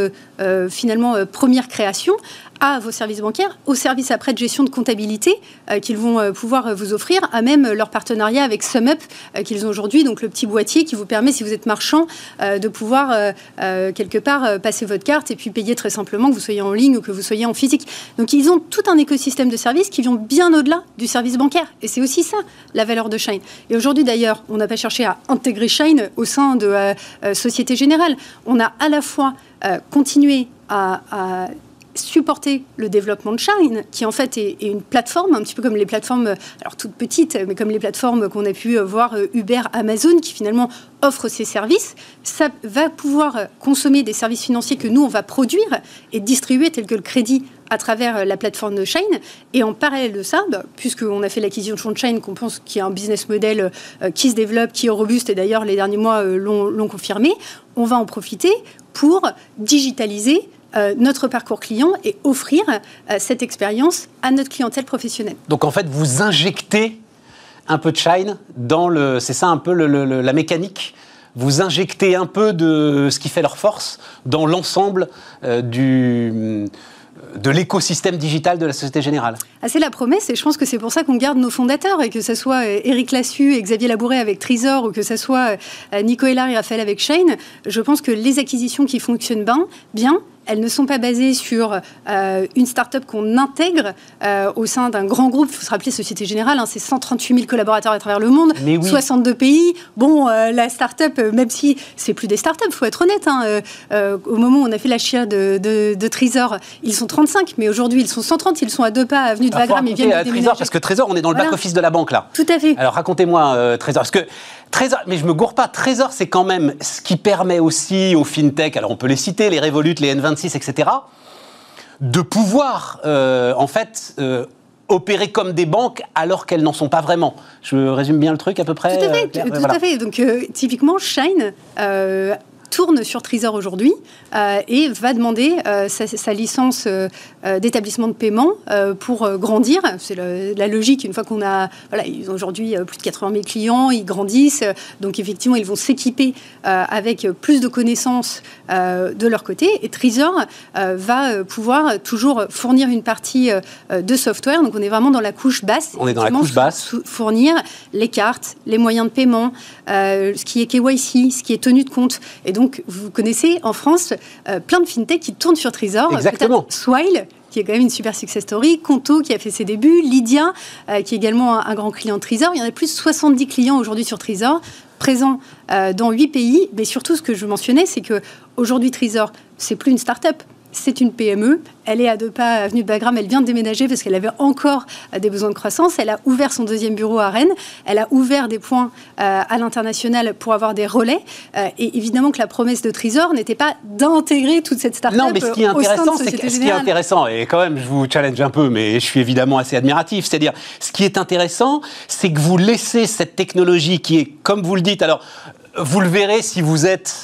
finalement première création, à vos services bancaires, aux services après de gestion de comptabilité qu'ils vont pouvoir vous offrir, à même leur partenariat avec SumUp qu'ils ont aujourd'hui, donc le petit boîtier qui vous permet, si vous êtes marchand, de pouvoir quelque part passer votre carte et puis payer très simplement, que vous soyez en ligne ou que vous soyez en physique. Donc ils ont tout un écosystème de services qui vient bien au-delà du service bancaire. Et c'est aussi ça, la valeur de Shine. Et aujourd'hui d'ailleurs, on n'a pas cherché à intégrer Shine au sein de Société Générale. On a à la fois continué à supporter le développement de Shine, qui en fait est une plateforme, un petit peu comme les plateformes, alors toutes petites, mais comme les plateformes qu'on a pu voir Uber, Amazon, qui finalement offrent ces services. Ça va pouvoir consommer des services financiers que nous, on va produire et distribuer, tels que le crédit, à travers la plateforme de Shine. Et en parallèle de ça, puisqu'on a fait l'acquisition de Shine, qu'on pense qu'il y a un business model qui se développe, qui est robuste, et d'ailleurs les derniers mois l'ont confirmé, on va en profiter pour digitaliser notre parcours client et offrir cette expérience à notre clientèle professionnelle. Donc en fait, vous injectez un peu de Shine dans le... C'est ça un peu la mécanique. Vous injectez un peu de ce qui fait leur force dans l'ensemble de l'écosystème digital de la Société Générale. Ah, c'est la promesse, et je pense que c'est pour ça qu'on garde nos fondateurs, et que ce soit Éric Lassu et Xavier Labouré avec Treezor, ou que ce soit Nico Hélard et Raphaël avec Shine. Je pense que les acquisitions qui fonctionnent bien, elles ne sont pas basées sur une start-up qu'on intègre au sein d'un grand groupe. Il faut se rappeler, Société Générale, hein, c'est 138 000 collaborateurs à travers le monde, oui. 62 pays. Bon, la start-up, même si c'est plus des start-up, il faut être honnête. Hein, au moment où on a fait l'achat de Treezor, ils sont 35, mais aujourd'hui, ils sont 130. Ils sont à deux pas, avenue de Wagram. Ils viennent de déménager. Treezor, parce que Treezor, on est dans le back-office de la banque, là. Tout à fait. Alors, racontez-moi, Treezor. Parce que Treezor, mais je ne me gourre pas, Treezor, c'est quand même ce qui permet aussi aux fintech, alors on peut les citer, les Revolut, les N26, etc., de pouvoir, en fait, opérer comme des banques alors qu'elles n'en sont pas vraiment. Je résume bien le truc à peu près. Tout à fait. Claire, tout à fait. Donc, typiquement, Shine tourne sur Treezor aujourd'hui et va demander sa licence d'établissement de paiement pour grandir. C'est la logique, une fois qu'on a... Voilà, ils ont aujourd'hui plus de 80 000 clients, ils grandissent, donc effectivement, ils vont s'équiper avec plus de connaissances de leur côté. Et Treezor va pouvoir toujours fournir une partie de software, donc on est vraiment dans la couche basse. On est dans la couche basse. Fournir les cartes, les moyens de paiement, ce qui est KYC, ce qui est tenue de compte. Et donc, vous connaissez en France plein de fintech qui tournent sur Treezor. Exactement. Swile, qui est quand même une super success story, Conto, qui a fait ses débuts, Lydia, qui est également un grand client de Treezor. Il y en a plus de 70 clients aujourd'hui sur Treezor, présents dans 8 pays. Mais surtout, ce que je mentionnais, c'est qu'aujourd'hui, Treezor, c'est plus une start-up. C'est une PME, elle est à deux pas avenue de Wagram, elle vient de déménager parce qu'elle avait encore des besoins de croissance, elle a ouvert son deuxième bureau à Rennes, elle a ouvert des points à l'international pour avoir des relais, et évidemment que la promesse de Treezor n'était pas d'intégrer toute cette start-up au sein de Société Générale. Non, mais ce qui est intéressant, et quand même je vous challenge un peu, mais je suis évidemment assez admiratif, c'est-à-dire ce qui est intéressant, c'est que vous laissez cette technologie qui est, comme vous le dites, alors... Vous le verrez si vous êtes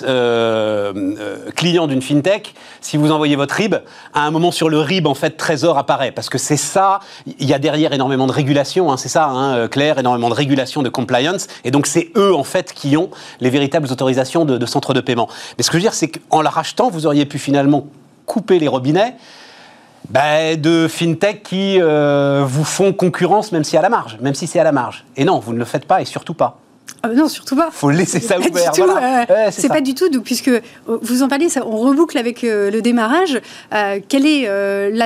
client d'une fintech, si vous envoyez votre RIB, à un moment sur le RIB, en fait, Treezor apparaît. Parce que c'est ça, il y a derrière énormément de régulation, hein, c'est ça, hein, Claire, énormément de régulation, de compliance. Et donc, c'est eux, en fait, qui ont les véritables autorisations de centres de paiement. Mais ce que je veux dire, c'est qu'en la rachetant, vous auriez pu finalement couper les robinets de fintech qui vous font concurrence, même si c'est à la marge. Et non, vous ne le faites pas, et surtout pas. Non, surtout pas. Faut laisser ça ouvert. Voilà. C'est pas du tout, donc, puisque vous en parlez, ça, on reboucle avec le démarrage. Quelle est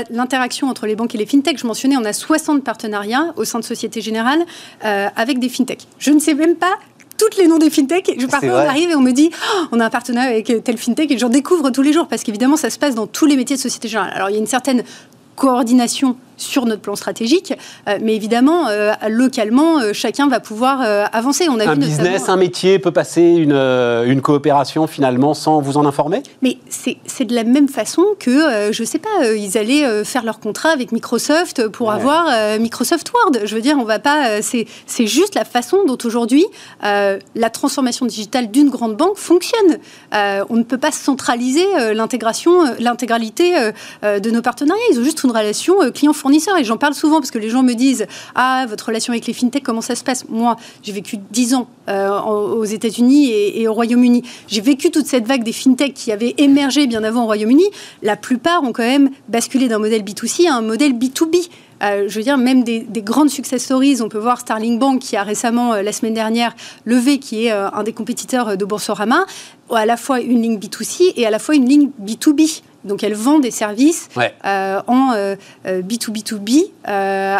l'interaction entre les banques et les fintechs? Je mentionnais, on a 60 partenariats au sein de Société Générale avec des fintechs. Je ne sais même pas toutes les noms des fintechs. Parfois, on arrive et on me dit oh, on a un partenariat avec telle fintech, et j'en découvre tous les jours, parce qu'évidemment, ça se passe dans tous les métiers de Société Générale. Alors, il y a une certaine coordination sur notre plan stratégique, mais évidemment, localement, chacun va pouvoir avancer. On a un business, un métier peut passer une coopération, finalement, sans vous en informer ? Mais c'est de la même façon que, je ne sais pas, ils allaient faire leur contrat avec Microsoft pour avoir Microsoft Word. Je veux dire, on va pas... c'est juste la façon dont, aujourd'hui, la transformation digitale d'une grande banque fonctionne. On ne peut pas centraliser l'intégralité de nos partenariats. Ils ont juste une relation client-fournisseur. Et j'en parle souvent parce que les gens me disent « Ah, votre relation avec les fintechs, comment ça se passe ?» Moi, j'ai vécu 10 ans aux États-Unis et au Royaume-Uni. J'ai vécu toute cette vague des fintechs qui avaient émergé bien avant au Royaume-Uni. La plupart ont quand même basculé d'un modèle B2C à un modèle B2B. Je veux dire, même des grandes success stories, on peut voir Starling Bank qui a récemment, la semaine dernière, levé, qui est un des compétiteurs de Boursorama, à la fois une ligne B2C et à la fois une ligne B2B. Donc elle vend des services en B2B2B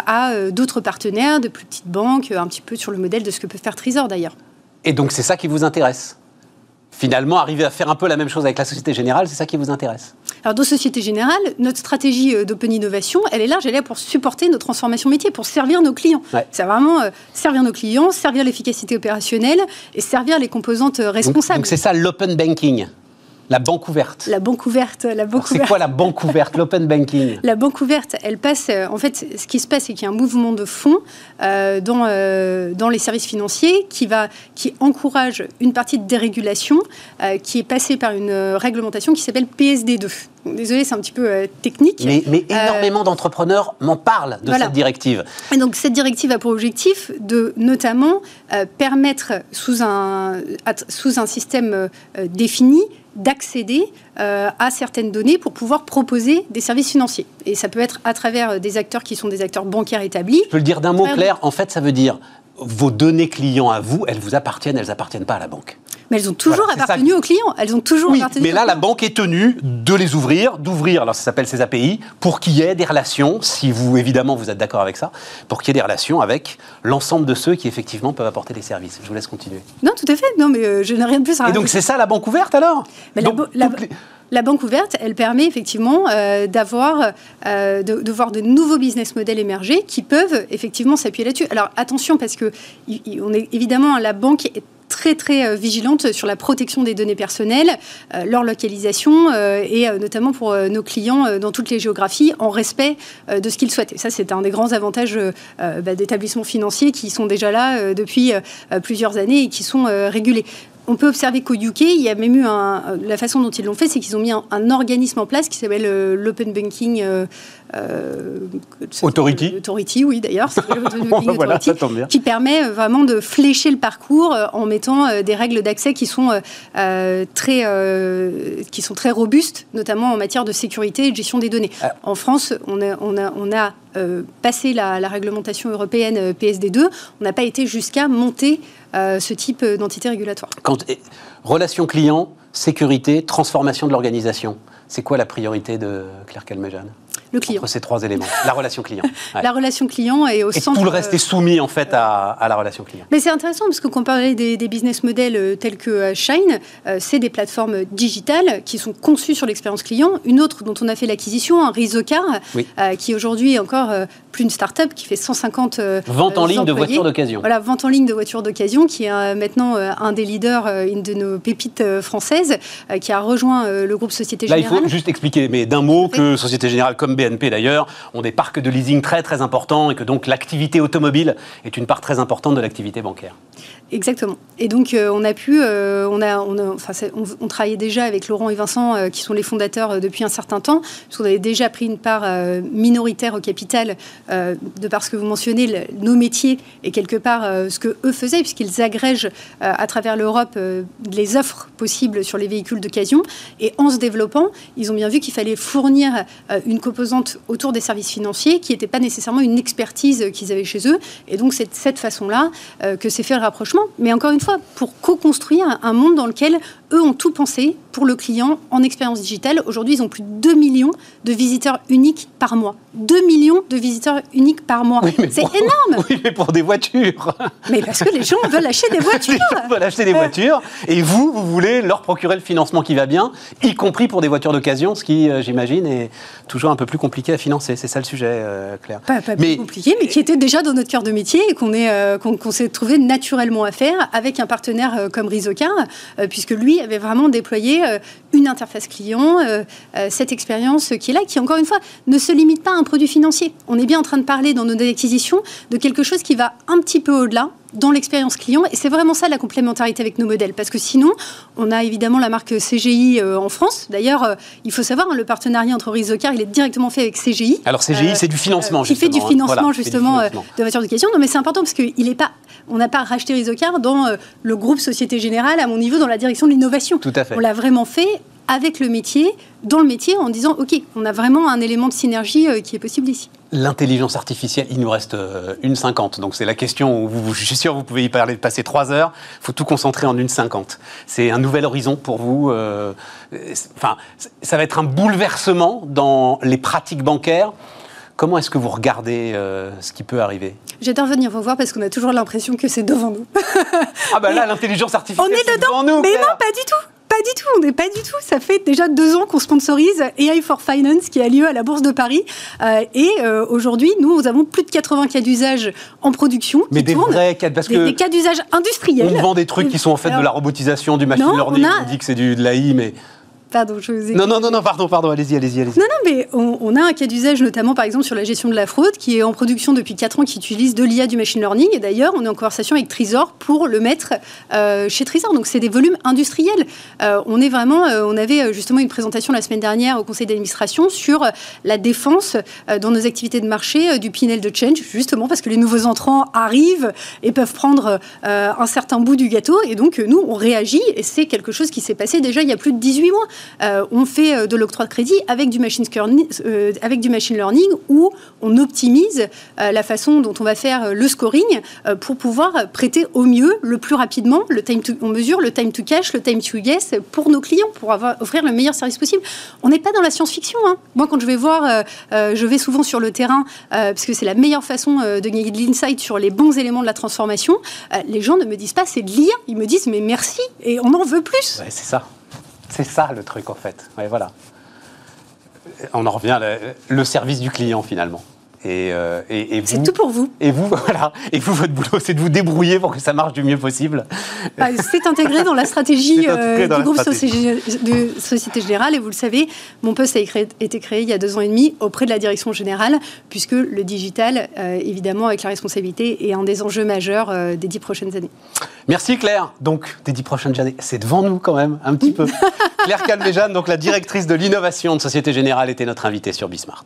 à d'autres partenaires, de plus petites banques, un petit peu sur le modèle de ce que peut faire Treezor d'ailleurs. Et donc c'est ça qui vous intéresse ? Finalement, arriver à faire un peu la même chose avec la Société Générale, c'est ça qui vous intéresse? Alors, dans Société Générale, notre stratégie d'open innovation, elle est large, elle est là pour supporter nos transformations métiers, pour servir nos clients. Ouais. C'est vraiment servir nos clients, servir l'efficacité opérationnelle et servir les composantes responsables. Donc c'est ça l'open banking? La banque ouverte. La banque ouverte. C'est quoi la banque ouverte, l'open banking? La banque ouverte, elle passe... En fait, ce qui se passe, c'est qu'il y a un mouvement de fonds dans les services financiers qui encourage une partie de dérégulation qui est passée par une réglementation qui s'appelle PSD2. Désolée, c'est un petit peu technique. Mais énormément d'entrepreneurs m'en parlent de cette directive. Et donc, cette directive a pour objectif de, notamment, permettre sous un système défini d'accéder à certaines données pour pouvoir proposer des services financiers. Et ça peut être à travers des acteurs qui sont des acteurs bancaires établis. Je peux le dire d'un mot, Claire, en fait, ça veut dire vos données clients à vous, elles appartiennent pas à la banque. Mais elles ont toujours appartenu aux clients. Elles ont toujours appartenu. Mais là, la banque est tenue de les ouvrir, alors ça s'appelle ces API, pour qu'il y ait des relations, si vous, évidemment, vous êtes d'accord avec ça, pour qu'il y ait des relations avec l'ensemble de ceux qui, effectivement, peuvent apporter des services. Je vous laisse continuer. Non, tout à fait. Non, mais je n'ai rien de plus à rajouter. Et donc, c'est ça, la banque ouverte, alors ? La banque ouverte, elle permet effectivement de voir de nouveaux business models émerger qui peuvent effectivement s'appuyer là-dessus. Alors attention, parce que la banque est très très vigilante sur la protection des données personnelles, leur localisation et notamment pour nos clients dans toutes les géographies en respect de ce qu'ils souhaitent. Et ça, c'est un des grands avantages d'établissements financiers qui sont déjà là depuis plusieurs années et qui sont régulés. On peut observer qu'au UK, il y a même eu la façon dont ils l'ont fait, c'est qu'ils ont mis un organisme en place qui s'appelle l'Open Banking Authority. Authority, oui, d'ailleurs. Voilà, ça tombe bien. Qui permet vraiment de flécher le parcours en mettant des règles d'accès qui sont très robustes, notamment en matière de sécurité et de gestion des données. Ah. En France, on a passé la réglementation européenne PSD2. On n'a pas été jusqu'à monter ce type d'entité régulatoire. Relation client, sécurité, transformation de l'organisation. C'est quoi la priorité de Claire Calmejane ? Le client. Entre ces trois éléments. La relation client. Ouais. La relation client est au centre... Et tout le reste est soumis, en fait, à la relation client. Mais c'est intéressant, parce que quand on parlait des business models tels que Shine, c'est des plateformes digitales qui sont conçues sur l'expérience client. Une autre dont on a fait l'acquisition, Reezocar, qui aujourd'hui est encore plus une start-up, qui fait 150 ventes en ligne de voitures d'occasion. Voilà, vente en ligne de voitures d'occasion, qui est maintenant un des leaders, une de nos pépites françaises, qui a rejoint le groupe Société Générale. Là, il faut juste expliquer, mais d'un mot, que Société Générale, comme BNP d'ailleurs, ont des parcs de leasing très très importants et que donc l'activité automobile est une part très importante de l'activité bancaire. Exactement. Et donc on travaillait déjà avec Laurent et Vincent qui sont les fondateurs depuis un certain temps, puisqu'on avait déjà pris une part minoritaire au capital de par ce que vous mentionnez, nos métiers et quelque part ce que eux faisaient, puisqu'ils agrègent à travers l'Europe les offres possibles sur les véhicules d'occasion. Et en se développant, ils ont bien vu qu'il fallait fournir une composante autour des services financiers qui n'était pas nécessairement une expertise qu'ils avaient chez eux. Et donc c'est de cette façon-là que s'est fait le rapprochement. clients, mais encore une fois, pour co-construire un monde dans lequel eux ont tout pensé pour le client en expérience digitale. Aujourd'hui, ils ont plus de 2 millions de visiteurs uniques par mois. 2 millions de visiteurs uniques par mois. Oui, c'est énorme. Oui, mais pour des voitures. Mais parce que les gens veulent acheter des voitures. Les gens veulent acheter des voitures. Et vous, vous voulez leur procurer le financement qui va bien, y compris pour des voitures d'occasion, ce qui, j'imagine, est toujours un peu plus compliqué à financer. C'est ça le sujet, Claire. Pas plus compliqué, mais qui était déjà dans notre cœur de métier et qu'on s'est trouvé naturellement à faire avec un partenaire comme Reezocar, puisque lui avait vraiment déployé une interface client, cette expérience qui est là, qui encore une fois ne se limite pas à un produit financier. On est bien en train de parler dans nos acquisitions de quelque chose qui va un petit peu au-delà dans l'expérience client, et c'est vraiment ça la complémentarité avec nos modèles, parce que sinon on a évidemment la marque CGI en France. D'ailleurs il faut savoir, le partenariat entre Reezocar, il est directement fait avec CGI. Alors CGI c'est du financement, qui fait du financement, voilà, justement de voitures d'occasion. Non mais c'est important parce qu'il est pas, on n'a pas racheté Reezocar dans le groupe Société Générale à mon niveau, dans la direction de l'innovation. Tout à fait. On l'a vraiment fait avec le métier, dans le métier, en disant ok, on a vraiment un élément de synergie qui est possible ici. L'intelligence artificielle, il nous reste 1,50. Donc c'est la question où je suis sûr vous pouvez y parler, passer 3 heures. Il faut tout concentrer en 1,50. C'est un nouvel horizon pour vous. Enfin, ça va être un bouleversement dans les pratiques bancaires. Comment est-ce que vous regardez ce qui peut arriver? J'adore venir vous voir parce qu'on a toujours l'impression que c'est devant nous. Ah bah là, l'intelligence artificielle, on est dedans, devant nous. Mais Claire. Non, pas du tout. Pas du tout, on n'est pas du tout. Ça fait déjà 2 ans qu'on sponsorise AI for Finance qui a lieu à la Bourse de Paris. Aujourd'hui, nous avons plus de 80 cas d'usage en production. Mais des vrais cas, parce que des cas d'usage industriels. On vend des trucs qui sont en fait de la robotisation, du machine learning. On dit que c'est de l'AI, mais... Pardon, je vous ai... Non, pardon, allez-y. Non, mais on a un cas d'usage, notamment, par exemple, sur la gestion de la fraude, qui est en production depuis 4 ans, qui utilise de l'IA, du machine learning. Et d'ailleurs, on est en conversation avec Treezor pour le mettre chez Treezor. Donc, c'est des volumes industriels. On avait justement une présentation la semaine dernière au conseil d'administration sur la défense dans nos activités de marché du P&L de Change, justement parce que les nouveaux entrants arrivent et peuvent prendre un certain bout du gâteau. Et donc, nous, on réagit. Et c'est quelque chose qui s'est passé déjà il y a plus de 18 mois. On fait de l'octroi de crédit avec du machine learning, où on optimise la façon dont on va faire le scoring pour pouvoir prêter au mieux, le plus rapidement. On mesure le time to cash, le time to yes pour nos clients, pour offrir le meilleur service possible. On n'est pas dans la science-fiction. Hein. Moi, quand je vais voir, je vais souvent sur le terrain, parce que c'est la meilleure façon de gagner de l'insight sur les bons éléments de la transformation. Les gens ne me disent pas c'est de l'IA, ils me disent mais merci et on en veut plus. Ouais, c'est ça. C'est ça le truc en fait. Ouais, voilà. On en revient à le service du client finalement. Et vous, c'est tout pour vous. Et vous, voilà. Et vous, votre boulot, c'est de vous débrouiller pour que ça marche du mieux possible. Ah, c'est intégré dans la stratégie du groupe de Société Générale. Et vous le savez, mon poste a été créé il y a 2 ans et demi auprès de la direction générale, puisque le digital, évidemment, avec la responsabilité, est un des enjeux majeurs des 10 prochaines années. Merci Claire. Donc, des 10 prochaines années, c'est devant nous quand même, un petit peu. Claire Calmejane, donc la directrice de l'innovation de Société Générale, était notre invitée sur Bismart.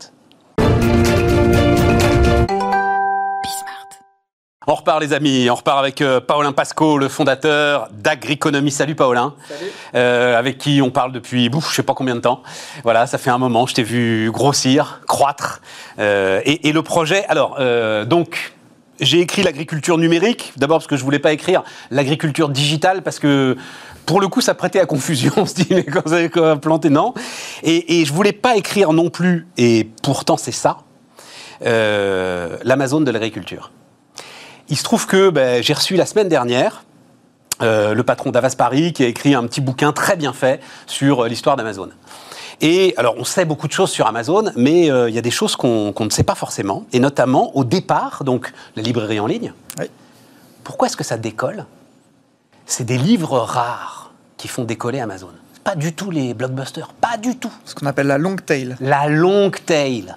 On repart les amis, on repart avec Paulin Pasco, le fondateur d'Agriconomie. Salut Paulin. Salut. Avec qui on parle depuis, je ne sais pas combien de temps. Voilà, ça fait un moment, je t'ai vu grossir, croître. Et le projet, alors, donc... J'ai écrit l'agriculture numérique, d'abord parce que je ne voulais pas écrire l'agriculture digitale, parce que, pour le coup, ça prêtait à confusion. On se dit, mais quand vous avez planté, non. Et je ne voulais pas écrire non plus, et pourtant c'est ça, l'Amazon de l'agriculture. Il se trouve que j'ai reçu la semaine dernière le patron d'Avas Paris, qui a écrit un petit bouquin très bien fait sur l'histoire d'Amazon. Et alors, on sait beaucoup de choses sur Amazon, mais il y a des choses qu'on ne sait pas forcément, et notamment au départ, donc la librairie en ligne. Oui. Pourquoi est-ce que ça décolle? C'est des livres rares qui font décoller Amazon. Pas du tout les blockbusters, pas du tout. Ce qu'on appelle la long tail. La long tail.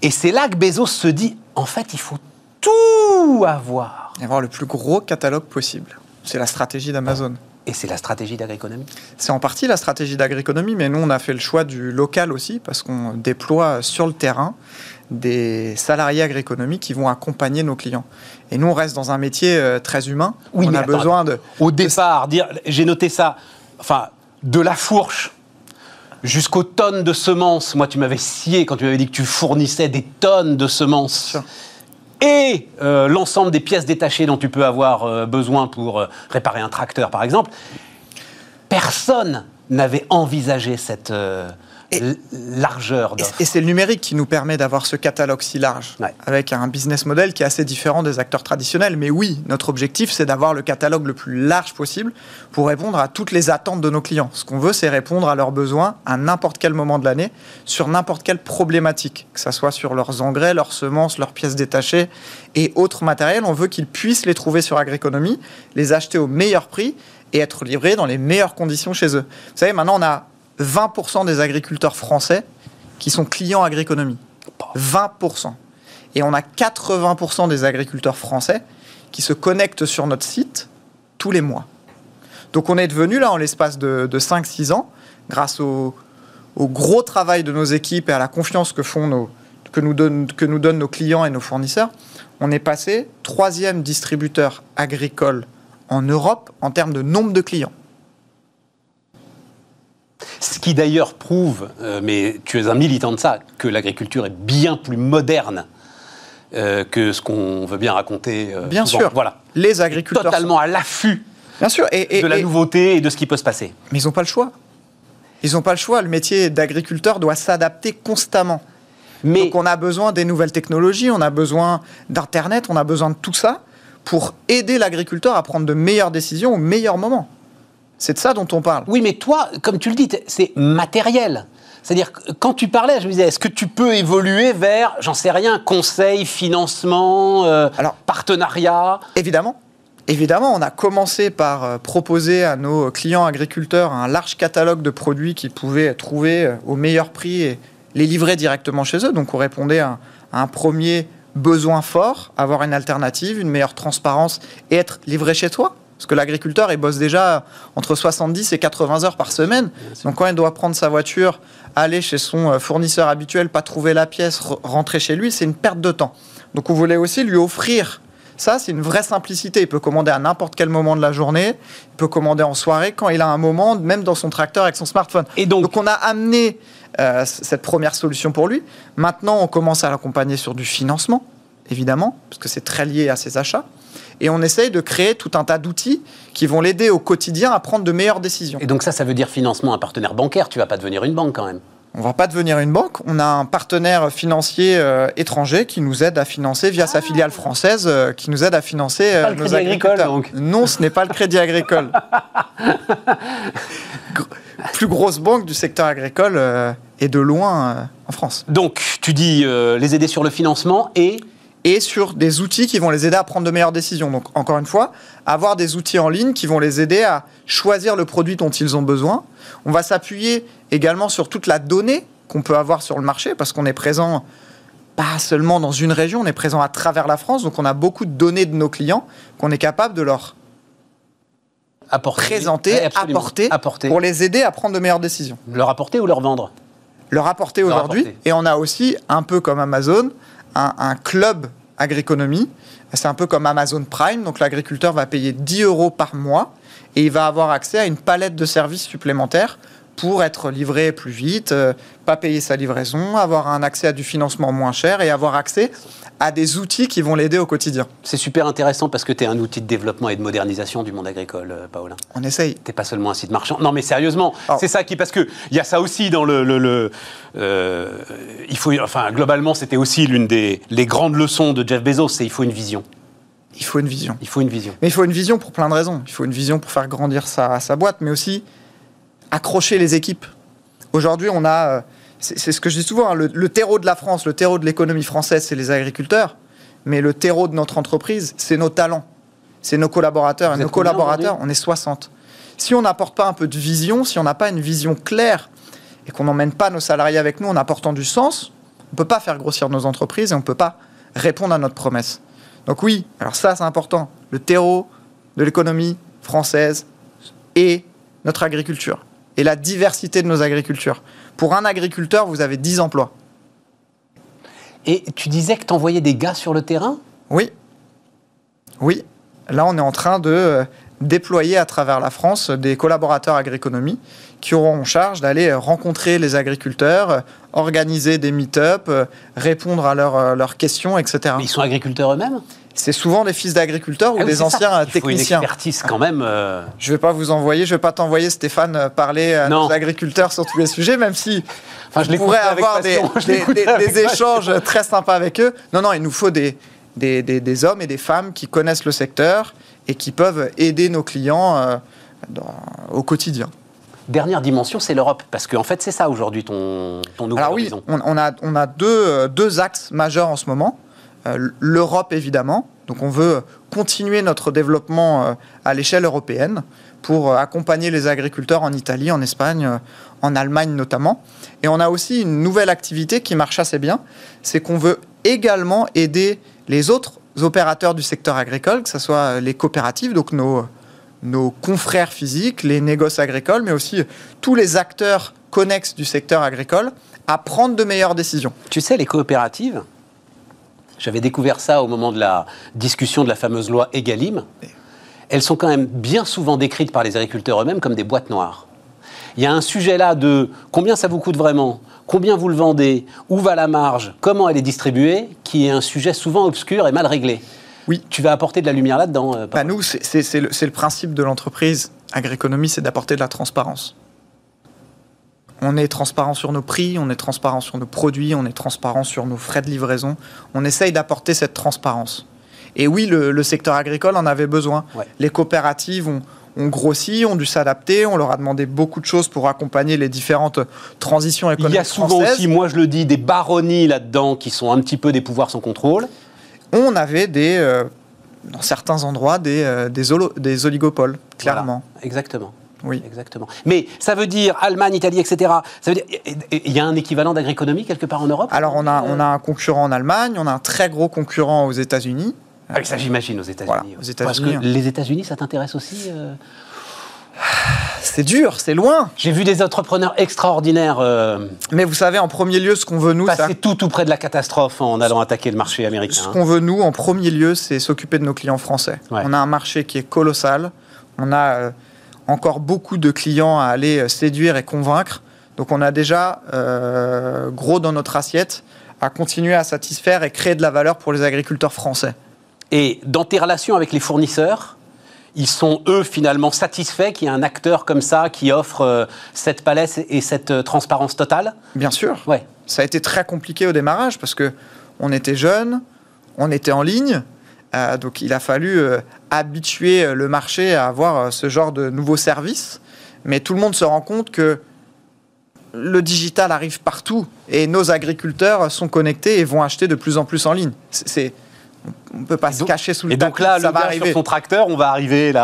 Et c'est là que Bezos se dit, en fait, il faut tout avoir. Et avoir le plus gros catalogue possible. C'est la stratégie d'Amazon. Et c'est la stratégie d'Agriconomie? C'est en partie la stratégie d'Agriconomie, mais nous, on a fait le choix du local aussi, parce qu'on déploie sur le terrain des salariés Agriconomie qui vont accompagner nos clients. Et nous, on reste dans un métier très humain. Oui, on a besoin de... Au départ, dire, j'ai noté ça, enfin, de la fourche jusqu'aux tonnes de semences. Moi, tu m'avais scié quand tu m'avais dit que tu fournissais des tonnes de semences. Sure. et l'ensemble des pièces détachées dont tu peux avoir besoin pour réparer un tracteur, par exemple, personne n'avait envisagé cette largeur d'offre. Et c'est le numérique qui nous permet d'avoir ce catalogue si large, ouais, avec un business model qui est assez différent des acteurs traditionnels. Mais oui, notre objectif, c'est d'avoir le catalogue le plus large possible pour répondre à toutes les attentes de nos clients. Ce qu'on veut, c'est répondre à leurs besoins à n'importe quel moment de l'année, sur n'importe quelle problématique, que ce soit sur leurs engrais, leurs semences, leurs pièces détachées et autres matériels. On veut qu'ils puissent les trouver sur Agriconomie, les acheter au meilleur prix et être livrés dans les meilleures conditions chez eux. Vous savez, maintenant, on a 20% des agriculteurs français qui sont clients Agriconomie. 20%. Et on a 80% des agriculteurs français qui se connectent sur notre site tous les mois. Donc on est devenu, là, en l'espace de 5-6 ans, grâce au gros travail de nos équipes et à la confiance que nous donnent nos clients et nos fournisseurs, on est passé 3e distributeur agricole en Europe en termes de nombre de clients. Ce qui d'ailleurs prouve, mais tu es un militant de ça, que l'agriculture est bien plus moderne que ce qu'on veut bien raconter. Bien souvent. Sûr, voilà. Les agriculteurs totalement à l'affût de la nouveauté et de ce qui peut se passer. Mais ils n'ont pas le choix. Ils n'ont pas le choix. Le métier d'agriculteur doit s'adapter constamment. Mais... Donc on a besoin des nouvelles technologies, on a besoin d'Internet, on a besoin de tout ça pour aider l'agriculteur à prendre de meilleures décisions au meilleur moment. C'est de ça dont on parle. Oui, mais toi, comme tu le dis, c'est matériel. C'est-à-dire, quand tu parlais, je me disais, est-ce que tu peux évoluer vers, j'en sais rien, conseil, financement, partenariat ? Évidemment. Évidemment, on a commencé par proposer à nos clients agriculteurs un large catalogue de produits qu'ils pouvaient trouver au meilleur prix et les livrer directement chez eux. Donc, on répondait à un premier besoin fort, avoir une alternative, une meilleure transparence et être livré chez toi. Parce que l'agriculteur, il bosse déjà entre 70 et 80 heures par semaine. Donc quand il doit prendre sa voiture, aller chez son fournisseur habituel, pas trouver la pièce, rentrer chez lui, c'est une perte de temps. Donc on voulait aussi lui offrir. Ça, c'est une vraie simplicité. Il peut commander à n'importe quel moment de la journée. Il peut commander en soirée, quand il a un moment, même dans son tracteur avec son smartphone. Et donc on a amené cette première solution pour lui. Maintenant, on commence à l'accompagner sur du financement, évidemment, parce que c'est très lié à ses achats. Et on essaye de créer tout un tas d'outils qui vont l'aider au quotidien à prendre de meilleures décisions. Et donc ça veut dire financement, un partenaire bancaire. Tu ne vas pas devenir une banque quand même. On ne va pas devenir une banque. On a un partenaire financier étranger qui nous aide à financer, via sa filiale française, qui nous aide à financer nos agriculteurs. Donc. Non, ce n'est pas le Crédit Agricole. Plus grosse banque du secteur agricole et de loin en France. Donc tu dis les aider sur le financement et sur des outils qui vont les aider à prendre de meilleures décisions. Donc, encore une fois, avoir des outils en ligne qui vont les aider à choisir le produit dont ils ont besoin. On va s'appuyer également sur toute la donnée qu'on peut avoir sur le marché, parce qu'on est présent pas seulement dans une région, on est présent à travers la France, donc on a beaucoup de données de nos clients qu'on est capable de leur apporter pour les aider à prendre de meilleures décisions. Leur apporter ou leur vendre ? Leur apporter aujourd'hui, et on a aussi, un peu comme Amazon, un club Agriconomie. C'est un peu comme Amazon Prime, donc l'agriculteur va payer 10 euros par mois et il va avoir accès à une palette de services supplémentaires pour être livré plus vite, pas payer sa livraison, avoir un accès à du financement moins cher et avoir accès à des outils qui vont l'aider au quotidien. C'est super intéressant parce que tu es un outil de développement et de modernisation du monde agricole, Paulin. On essaye. Tu n'es pas seulement un site marchand. Non mais sérieusement, c'est ça qui... Parce qu'il y a ça aussi dans globalement, c'était aussi l'une des grandes leçons de Jeff Bezos, c'est il faut une vision. Il faut une vision. Il faut une vision. Mais il faut une vision pour plein de raisons. Il faut une vision pour faire grandir sa boîte, mais aussi... accrocher les équipes. Aujourd'hui, on a... C'est ce que je dis souvent, hein, le terreau de la France, le terreau de l'économie française, c'est les agriculteurs, mais le terreau de notre entreprise, c'est nos talents, c'est nos collaborateurs. Et nos collaborateurs, on est 60. Si on n'apporte pas un peu de vision, si on n'a pas une vision claire et qu'on n'emmène pas nos salariés avec nous en apportant du sens, on ne peut pas faire grossir nos entreprises et on ne peut pas répondre à notre promesse. Donc oui, alors ça, c'est important. Le terreau de l'économie française et notre agriculture. Et la diversité de nos agricultures. Pour un agriculteur, vous avez 10 emplois. Et tu disais que tu envoyais des gars sur le terrain ? Oui. Oui. Là, on est en train de déployer à travers la France des collaborateurs Agriconomie qui auront en charge d'aller rencontrer les agriculteurs, organiser des meet-up, répondre à leurs questions, etc. Mais ils sont agriculteurs eux-mêmes ? C'est souvent des fils d'agriculteurs ou des anciens techniciens. Il faut une expertise quand même. Je ne vais pas t'envoyer, Stéphane, parler à nos agriculteurs sur tous les sujets, même si je pourrais avoir des échanges très sympas avec eux. Non, il nous faut des hommes et des femmes qui connaissent le secteur et qui peuvent aider nos clients au quotidien. Dernière dimension, c'est l'Europe, parce qu'en fait, c'est ça aujourd'hui ton nouveau horizon. Alors oui, on a deux axes majeurs en ce moment. L'Europe, évidemment. Donc, on veut continuer notre développement à l'échelle européenne pour accompagner les agriculteurs en Italie, en Espagne, en Allemagne notamment. Et on a aussi une nouvelle activité qui marche assez bien, c'est qu'on veut également aider les autres opérateurs du secteur agricole, que ce soit les coopératives, donc nos confrères physiques, les négoces agricoles, mais aussi tous les acteurs connexes du secteur agricole à prendre de meilleures décisions. Tu sais, les coopératives... J'avais découvert ça au moment de la discussion de la fameuse loi Egalim. Elles sont quand même bien souvent décrites par les agriculteurs eux-mêmes comme des boîtes noires. Il y a un sujet là de combien ça vous coûte vraiment, combien vous le vendez, où va la marge, comment elle est distribuée, qui est un sujet souvent obscur et mal réglé. Oui. Tu vas apporter de la lumière là-dedans. Nous, c'est le principe de l'entreprise Agriconomie, c'est d'apporter de la transparence. On est transparent sur nos prix, on est transparent sur nos produits, on est transparent sur nos frais de livraison. On essaye d'apporter cette transparence. Et oui, le secteur agricole en avait besoin. Ouais. Les coopératives ont grossi, ont dû s'adapter, on leur a demandé beaucoup de choses pour accompagner les différentes transitions économiques françaises. Il y a souvent aussi, moi je le dis, des baronnies là-dedans qui sont un petit peu des pouvoirs sans contrôle. On avait dans certains endroits, des oligopoles, clairement. Voilà, exactement. Oui, exactement. Mais ça veut dire Allemagne, Italie, etc. Ça veut dire il y a un équivalent d'Agriconomie quelque part en Europe. Alors on a un concurrent en Allemagne, on a un très gros concurrent aux États-Unis. Ah, ça j'imagine aux États-Unis. Voilà, aux États-Unis. Parce que les États-Unis, ça t'intéresse aussi C'est dur, c'est loin. J'ai vu des entrepreneurs extraordinaires. Mais vous savez, en premier lieu, ce qu'on veut nous, passer tout près de la catastrophe en allant attaquer le marché américain. Ce qu'on veut nous, en premier lieu, c'est s'occuper de nos clients français. Ouais. On a un marché qui est colossal. On a encore beaucoup de clients à aller séduire et convaincre. Donc on a déjà gros dans notre assiette à continuer à satisfaire et créer de la valeur pour les agriculteurs français. Et dans tes relations avec les fournisseurs, ils sont eux finalement satisfaits qu'il y ait un acteur comme ça qui offre cette palette et cette transparence totale ? Bien sûr. Ouais. Ça a été très compliqué au démarrage parce qu'on était jeunes, on était en ligne. Donc il a fallu habituer le marché à avoir ce genre de nouveaux services. Mais tout le monde se rend compte que le digital arrive partout et nos agriculteurs sont connectés et vont acheter de plus en plus en ligne. On ne peut pas se cacher sous le tapis. Et donc là, le gars sur son tracteur, on va arriver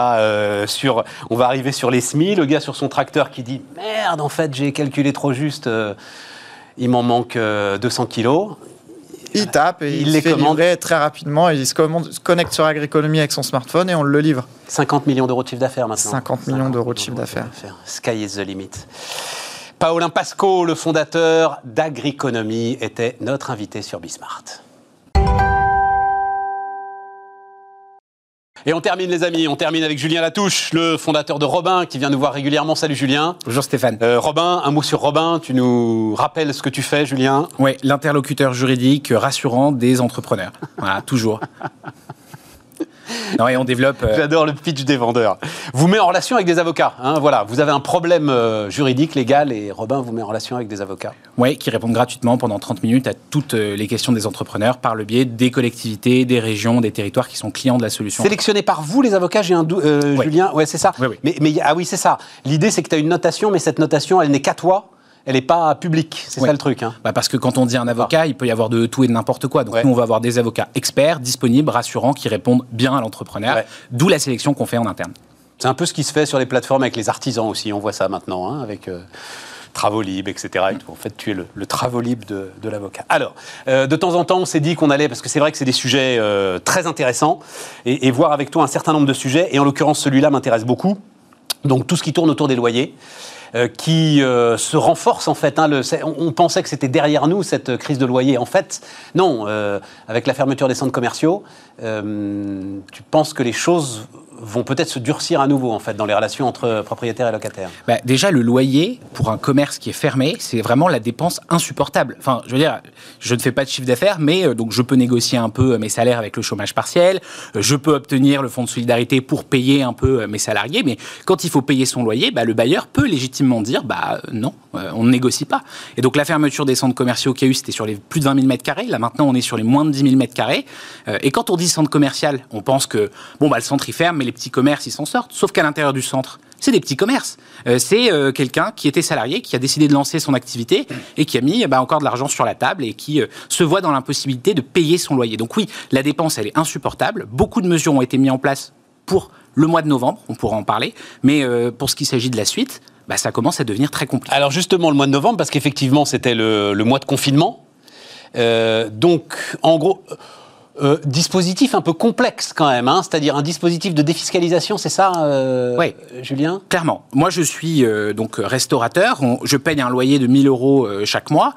sur les semis. Le gars sur son tracteur qui dit « Merde, en fait, j'ai calculé trop juste, il m'en manque 200 kilos ». Il tape et il les fait livrer très rapidement. Il se connecte sur Agriconomie avec son smartphone et on le livre. 50 millions d'euros de chiffre d'affaires maintenant. 50 millions d'euros de chiffre d'affaires. Sky is the limit. Paulin Pasco, le fondateur d'Agriconomie, était notre invité sur Bismart. Et on termine, les amis, on termine avec Julien Latouche, le fondateur de Robin, qui vient nous voir régulièrement. Salut Julien. Bonjour Stéphane. Robin, un mot sur Robin, tu nous rappelles ce que tu fais, Julien. Oui, l'interlocuteur juridique rassurant des entrepreneurs. Voilà, toujours. Non, et on développe... J'adore le pitch des vendeurs. Vous met en relation avec des avocats. Hein, voilà, vous avez un problème juridique, légal, et Robin vous met en relation avec des avocats. Oui, qui répondent gratuitement pendant 30 minutes à toutes les questions des entrepreneurs par le biais des collectivités, des régions, des territoires qui sont clients de la solution. Sélectionnés par vous, les avocats, j'ai un doute, ouais. Julien. Ouais, c'est ça. Oui, oui. Mais c'est ça. L'idée, c'est que tu as une notation, mais cette notation, elle n'est qu'à toi. Elle n'est pas publique, c'est ça le truc. Hein. Bah parce que quand on dit un avocat, il peut y avoir de tout et de n'importe quoi. Donc nous, on va avoir des avocats experts, disponibles, rassurants, qui répondent bien à l'entrepreneur. Ouais. D'où la sélection qu'on fait en interne. C'est un peu ce qui se fait sur les plateformes avec les artisans aussi. On voit ça maintenant, hein, avec Travolib, etc. Et tout. En fait, tu es le Travolib de l'avocat. Alors, de temps en temps, on s'est dit qu'on allait, parce que c'est vrai que c'est des sujets très intéressants, et voir avec toi un certain nombre de sujets. Et en l'occurrence, celui-là m'intéresse beaucoup. Donc tout ce qui tourne autour des loyers. Qui se renforce en fait. Hein, on pensait que c'était derrière nous cette crise de loyer. En fait, non. Avec la fermeture des centres commerciaux, tu penses que les choses vont peut-être se durcir à nouveau, en fait, dans les relations entre propriétaires et locataires. Bah, déjà, le loyer, pour un commerce qui est fermé, c'est vraiment la dépense insupportable. Enfin, je veux dire, je ne fais pas de chiffre d'affaires, mais donc je peux négocier un peu mes salaires avec le chômage partiel, je peux obtenir le fonds de solidarité pour payer un peu mes salariés, mais quand il faut payer son loyer, bah, le bailleur peut légitimement dire, bah non, on ne négocie pas. Et donc, la fermeture des centres commerciaux qu'il y a eu, c'était sur les plus de 20 000 m². Là, maintenant, on est sur les moins de 10 000 m². Et quand on dit centre commercial, on pense que, bon, bah, le centre, il ferme, mais les petits commerces, ils s'en sortent. Sauf qu'à l'intérieur du centre, c'est des petits commerces. C'est quelqu'un qui était salarié, qui a décidé de lancer son activité et qui a mis bah, encore de l'argent sur la table et qui se voit dans l'impossibilité de payer son loyer. Donc oui, la dépense, elle est insupportable. Beaucoup de mesures ont été mises en place pour le mois de novembre, on pourra en parler. Mais pour ce qui s'agit de la suite, bah, ça commence à devenir très compliqué. Alors justement, le mois de novembre, parce qu'effectivement, c'était le mois de confinement. Donc, en gros... dispositif un peu complexe quand même, hein, c'est-à-dire un dispositif de défiscalisation, c'est ça, oui, Julien ? Clairement. Moi, je suis donc restaurateur, je paye un loyer de 1 000 € chaque mois.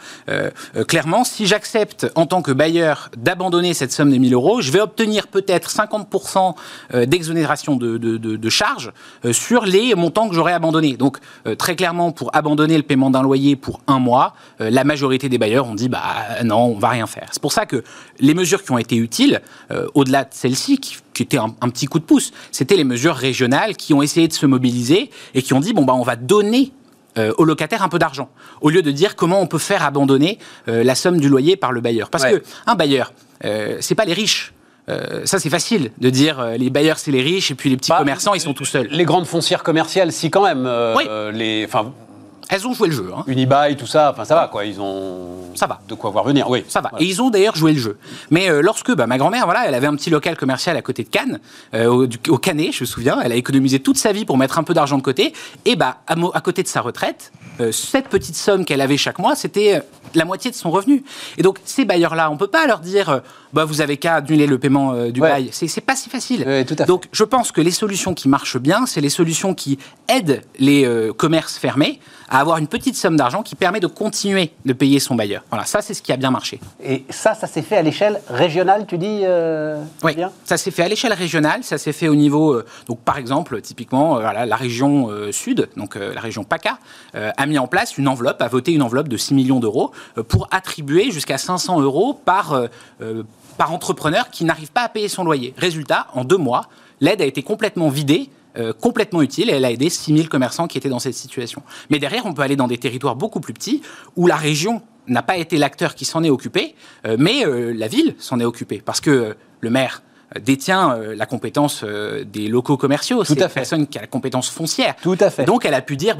Clairement, si j'accepte en tant que bailleur d'abandonner cette somme de 1 000 €, je vais obtenir peut-être 50% d'exonération de charges sur les montants que j'aurais abandonnés. Donc, très clairement, pour abandonner le paiement d'un loyer pour un mois, la majorité des bailleurs ont dit « bah non, on va rien faire ». C'est pour ça que les mesures qui ont été utiles, au-delà de celle-ci, qui était un petit coup de pouce, c'était les mesures régionales qui ont essayé de se mobiliser et qui ont dit, bon, bah, on va donner aux locataires un peu d'argent, au lieu de dire comment on peut faire abandonner la somme du loyer par le bailleur. Parce que un bailleur, c'est pas les riches. Ça, c'est facile de dire les bailleurs, c'est les riches, et puis les petits commerçants, ils sont tout seuls. Les grandes foncières commerciales, si, quand même. Oui. Elles ont joué le jeu. Hein. Unibail, tout ça, enfin ça va quoi, ils ont ça va. De quoi voir venir, oui. Ça va, voilà. Et ils ont d'ailleurs joué le jeu. Mais lorsque ma grand-mère, voilà, elle avait un petit local commercial à côté de Cannes, au Canet, je me souviens, elle a économisé toute sa vie pour mettre un peu d'argent de côté, et à côté de sa retraite, cette petite somme qu'elle avait chaque mois, c'était la moitié de son revenu. Et donc ces bailleurs-là, on ne peut pas leur dire, vous avez qu'à annuler le paiement du bail, c'est pas si facile. Oui, tout à fait. Donc je pense que les solutions qui marchent bien, c'est les solutions qui aident les commerces fermés à avoir une petite somme d'argent qui permet de continuer de payer son bailleur. Voilà, ça, c'est ce qui a bien marché. Et ça s'est fait à l'échelle régionale, tu dis Oui, bien ça s'est fait à l'échelle régionale, ça s'est fait au niveau... donc, par exemple, typiquement, la région sud, donc la région PACA, a mis en place une enveloppe, a voté une enveloppe de 6 millions d'euros pour attribuer jusqu'à 500 € par entrepreneur qui n'arrive pas à payer son loyer. Résultat, en 2 mois, l'aide a été complètement vidée, complètement utile, et elle a aidé 6 000 commerçants qui étaient dans cette situation. Mais derrière, on peut aller dans des territoires beaucoup plus petits, où la région n'a pas été l'acteur qui s'en est occupé, mais la ville s'en est occupée, parce que le maire détient la compétence des locaux commerciaux, c'est la personne qui a la compétence foncière. Tout à fait. Donc elle a pu dire,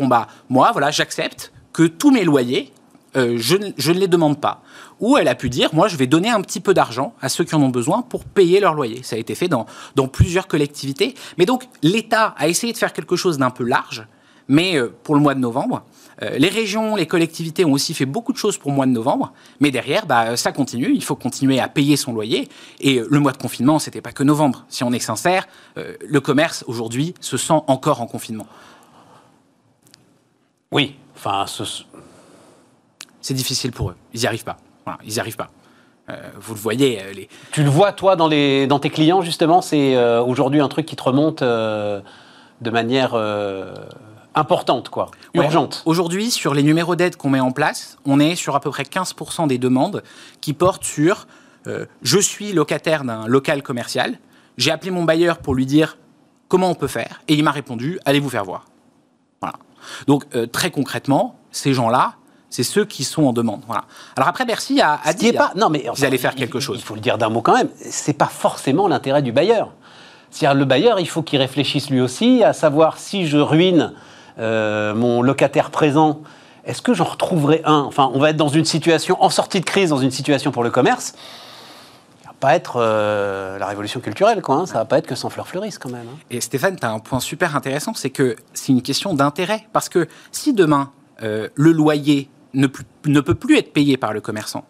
moi, voilà, j'accepte que tous mes loyers, je ne les demande pas. Ou elle a pu dire, moi, je vais donner un petit peu d'argent à ceux qui en ont besoin pour payer leur loyer. Ça a été fait dans plusieurs collectivités. Mais donc, l'État a essayé de faire quelque chose d'un peu large, mais pour le mois de novembre. Les régions, les collectivités ont aussi fait beaucoup de choses pour le mois de novembre. Mais derrière, ça continue. Il faut continuer à payer son loyer. Et le mois de confinement, c'était pas que novembre. Si on est sincère, le commerce, aujourd'hui, se sent encore en confinement. Oui, enfin... C'est difficile pour eux. Ils n'y arrivent pas. Voilà, ils n'y arrivent pas. Vous le voyez. Tu le vois, toi, dans tes clients, justement, c'est aujourd'hui un truc qui te remonte de manière importante, quoi, urgente. Ouais. Aujourd'hui, sur les numéros d'aide qu'on met en place, on est sur à peu près 15% des demandes qui portent sur je suis locataire d'un local commercial, j'ai appelé mon bailleur pour lui dire comment on peut faire, et il m'a répondu allez vous faire voir. Voilà. Donc, très concrètement, ces gens-là, c'est ceux qui sont en demande. Voilà. Alors après, Bercy a dit qu'ils allaient faire quelque chose. Il faut le dire d'un mot quand même, c'est pas forcément l'intérêt du bailleur. C'est-à-dire le bailleur, il faut qu'il réfléchisse lui aussi à savoir si je ruine mon locataire présent, est-ce que j'en retrouverai un ? Enfin, on va être dans une situation, en sortie de crise, dans une situation pour le commerce, pas être la révolution culturelle, quoi, hein. Ça va pas être que sans fleurs fleurissent, quand même. Hein. Et Stéphane, tu as un point super intéressant, c'est que c'est une question d'intérêt. Parce que si demain, le loyer ne peut plus être payé par le commerçant,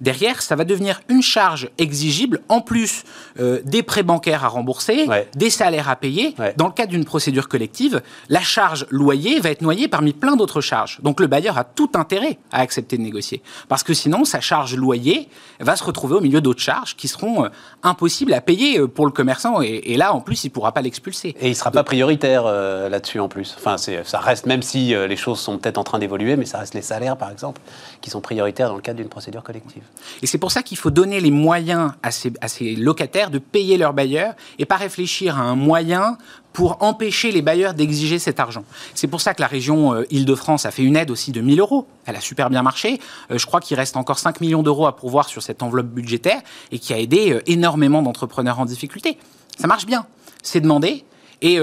Derrière, ça va devenir une charge exigible, en plus des prêts bancaires à rembourser, des salaires à payer. Dans le cadre d'une procédure collective, la charge loyer va être noyée parmi plein d'autres charges. Donc le bailleur a tout intérêt à accepter de négocier. Parce que sinon, sa charge loyer va se retrouver au milieu d'autres charges qui seront impossibles à payer pour le commerçant. Et là, en plus, il ne pourra pas l'expulser. Et il ne sera pas prioritaire là-dessus, en plus. Enfin, ça reste, même si les choses sont peut-être en train d'évoluer, mais ça reste les salaires, par exemple, qui sont prioritaires dans le cadre d'une procédure collective. Et c'est pour ça qu'il faut donner les moyens à ces locataires de payer leurs bailleurs et pas réfléchir à un moyen pour empêcher les bailleurs d'exiger cet argent. C'est pour ça que la région Île-de-France a fait une aide aussi de 1 000 €. Elle a super bien marché. Je crois qu'il reste encore 5 millions d'euros à pourvoir sur cette enveloppe budgétaire et qui a aidé énormément d'entrepreneurs en difficulté. Ça marche bien. C'est demandé. Et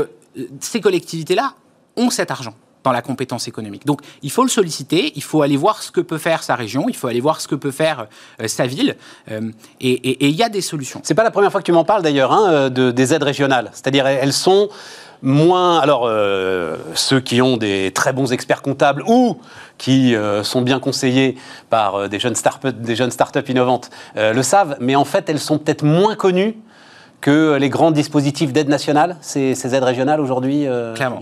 ces collectivités-là ont cet argent dans la compétence économique. Donc, il faut le solliciter, il faut aller voir ce que peut faire sa région, il faut aller voir ce que peut faire sa ville, et il y a des solutions. C'est pas la première fois que tu m'en parles, d'ailleurs, hein, des aides régionales. C'est-à-dire, elles sont moins... Alors, ceux qui ont des très bons experts comptables ou qui sont bien conseillés par des jeunes start-up innovantes le savent, mais en fait, elles sont peut-être moins connues que les grands dispositifs d'aide nationale, ces aides régionales aujourd'hui clairement,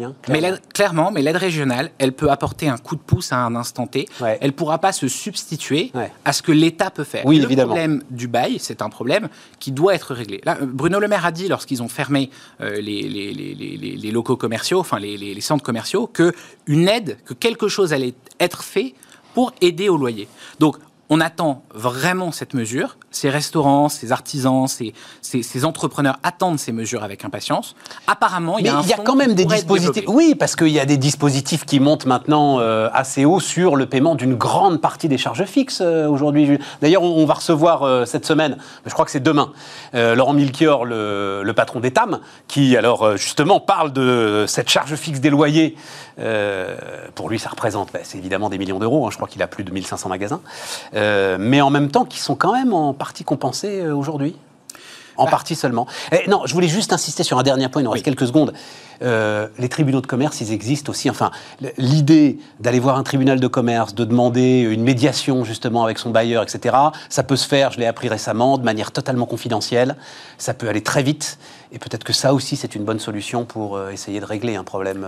mais l'aide régionale, elle peut apporter un coup de pouce à un instant T. Ouais. Elle ne pourra pas se substituer à ce que l'État peut faire. Oui, évidemment. Le problème du bail, c'est un problème qui doit être réglé. Là, Bruno Le Maire a dit, lorsqu'ils ont fermé les locaux commerciaux, enfin les centres commerciaux, que quelque chose allait être fait pour aider au loyer. Donc, on attend vraiment cette mesure. Ces restaurants, ces artisans, ces entrepreneurs attendent ces mesures avec impatience. Apparemment, il y a quand même des dispositifs. Oui, parce qu'il y a des dispositifs qui montent maintenant assez haut sur le paiement d'une grande partie des charges fixes aujourd'hui. D'ailleurs, on va recevoir cette semaine, je crois que c'est demain, Laurent Milchior, le patron des TAM, qui alors justement parle de cette charge fixe des loyers. Pour lui, ça représente, c'est évidemment des millions d'euros. Hein, je crois qu'il a plus de 1500 magasins. Mais en même temps qui sont quand même en partie compensés aujourd'hui. En partie seulement. Non, je voulais juste insister sur un dernier point, il nous reste quelques secondes. Les tribunaux de commerce, ils existent aussi. Enfin, l'idée d'aller voir un tribunal de commerce, de demander une médiation justement avec son bailleur, etc., ça peut se faire, je l'ai appris récemment, de manière totalement confidentielle. Ça peut aller très vite. Et peut-être que ça aussi, c'est une bonne solution pour essayer de régler un problème...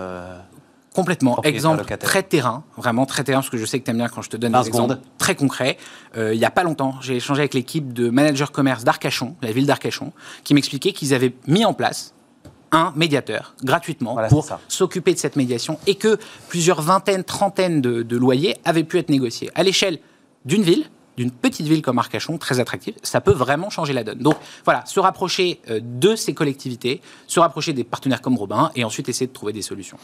Complètement. Exemple très terrain, vraiment très terrain, parce que je sais que tu aimes bien quand je te donne des exemples très concrets. Il n'y a pas longtemps, j'ai échangé avec l'équipe de manager commerce d'Arcachon, la ville d'Arcachon, qui m'expliquait qu'ils avaient mis en place un médiateur, gratuitement, pour s'occuper de cette médiation, et que plusieurs vingtaines, trentaines de loyers avaient pu être négociés. À l'échelle d'une ville, d'une petite ville comme Arcachon, très attractive, ça peut vraiment changer la donne. Donc voilà, se rapprocher de ces collectivités, se rapprocher des partenaires comme Robin et ensuite essayer de trouver des solutions.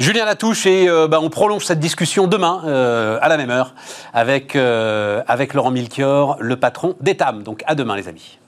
Julien Latouche, et on prolonge cette discussion demain à la même heure avec Laurent Milchior, le patron des TAM. Donc à demain les amis.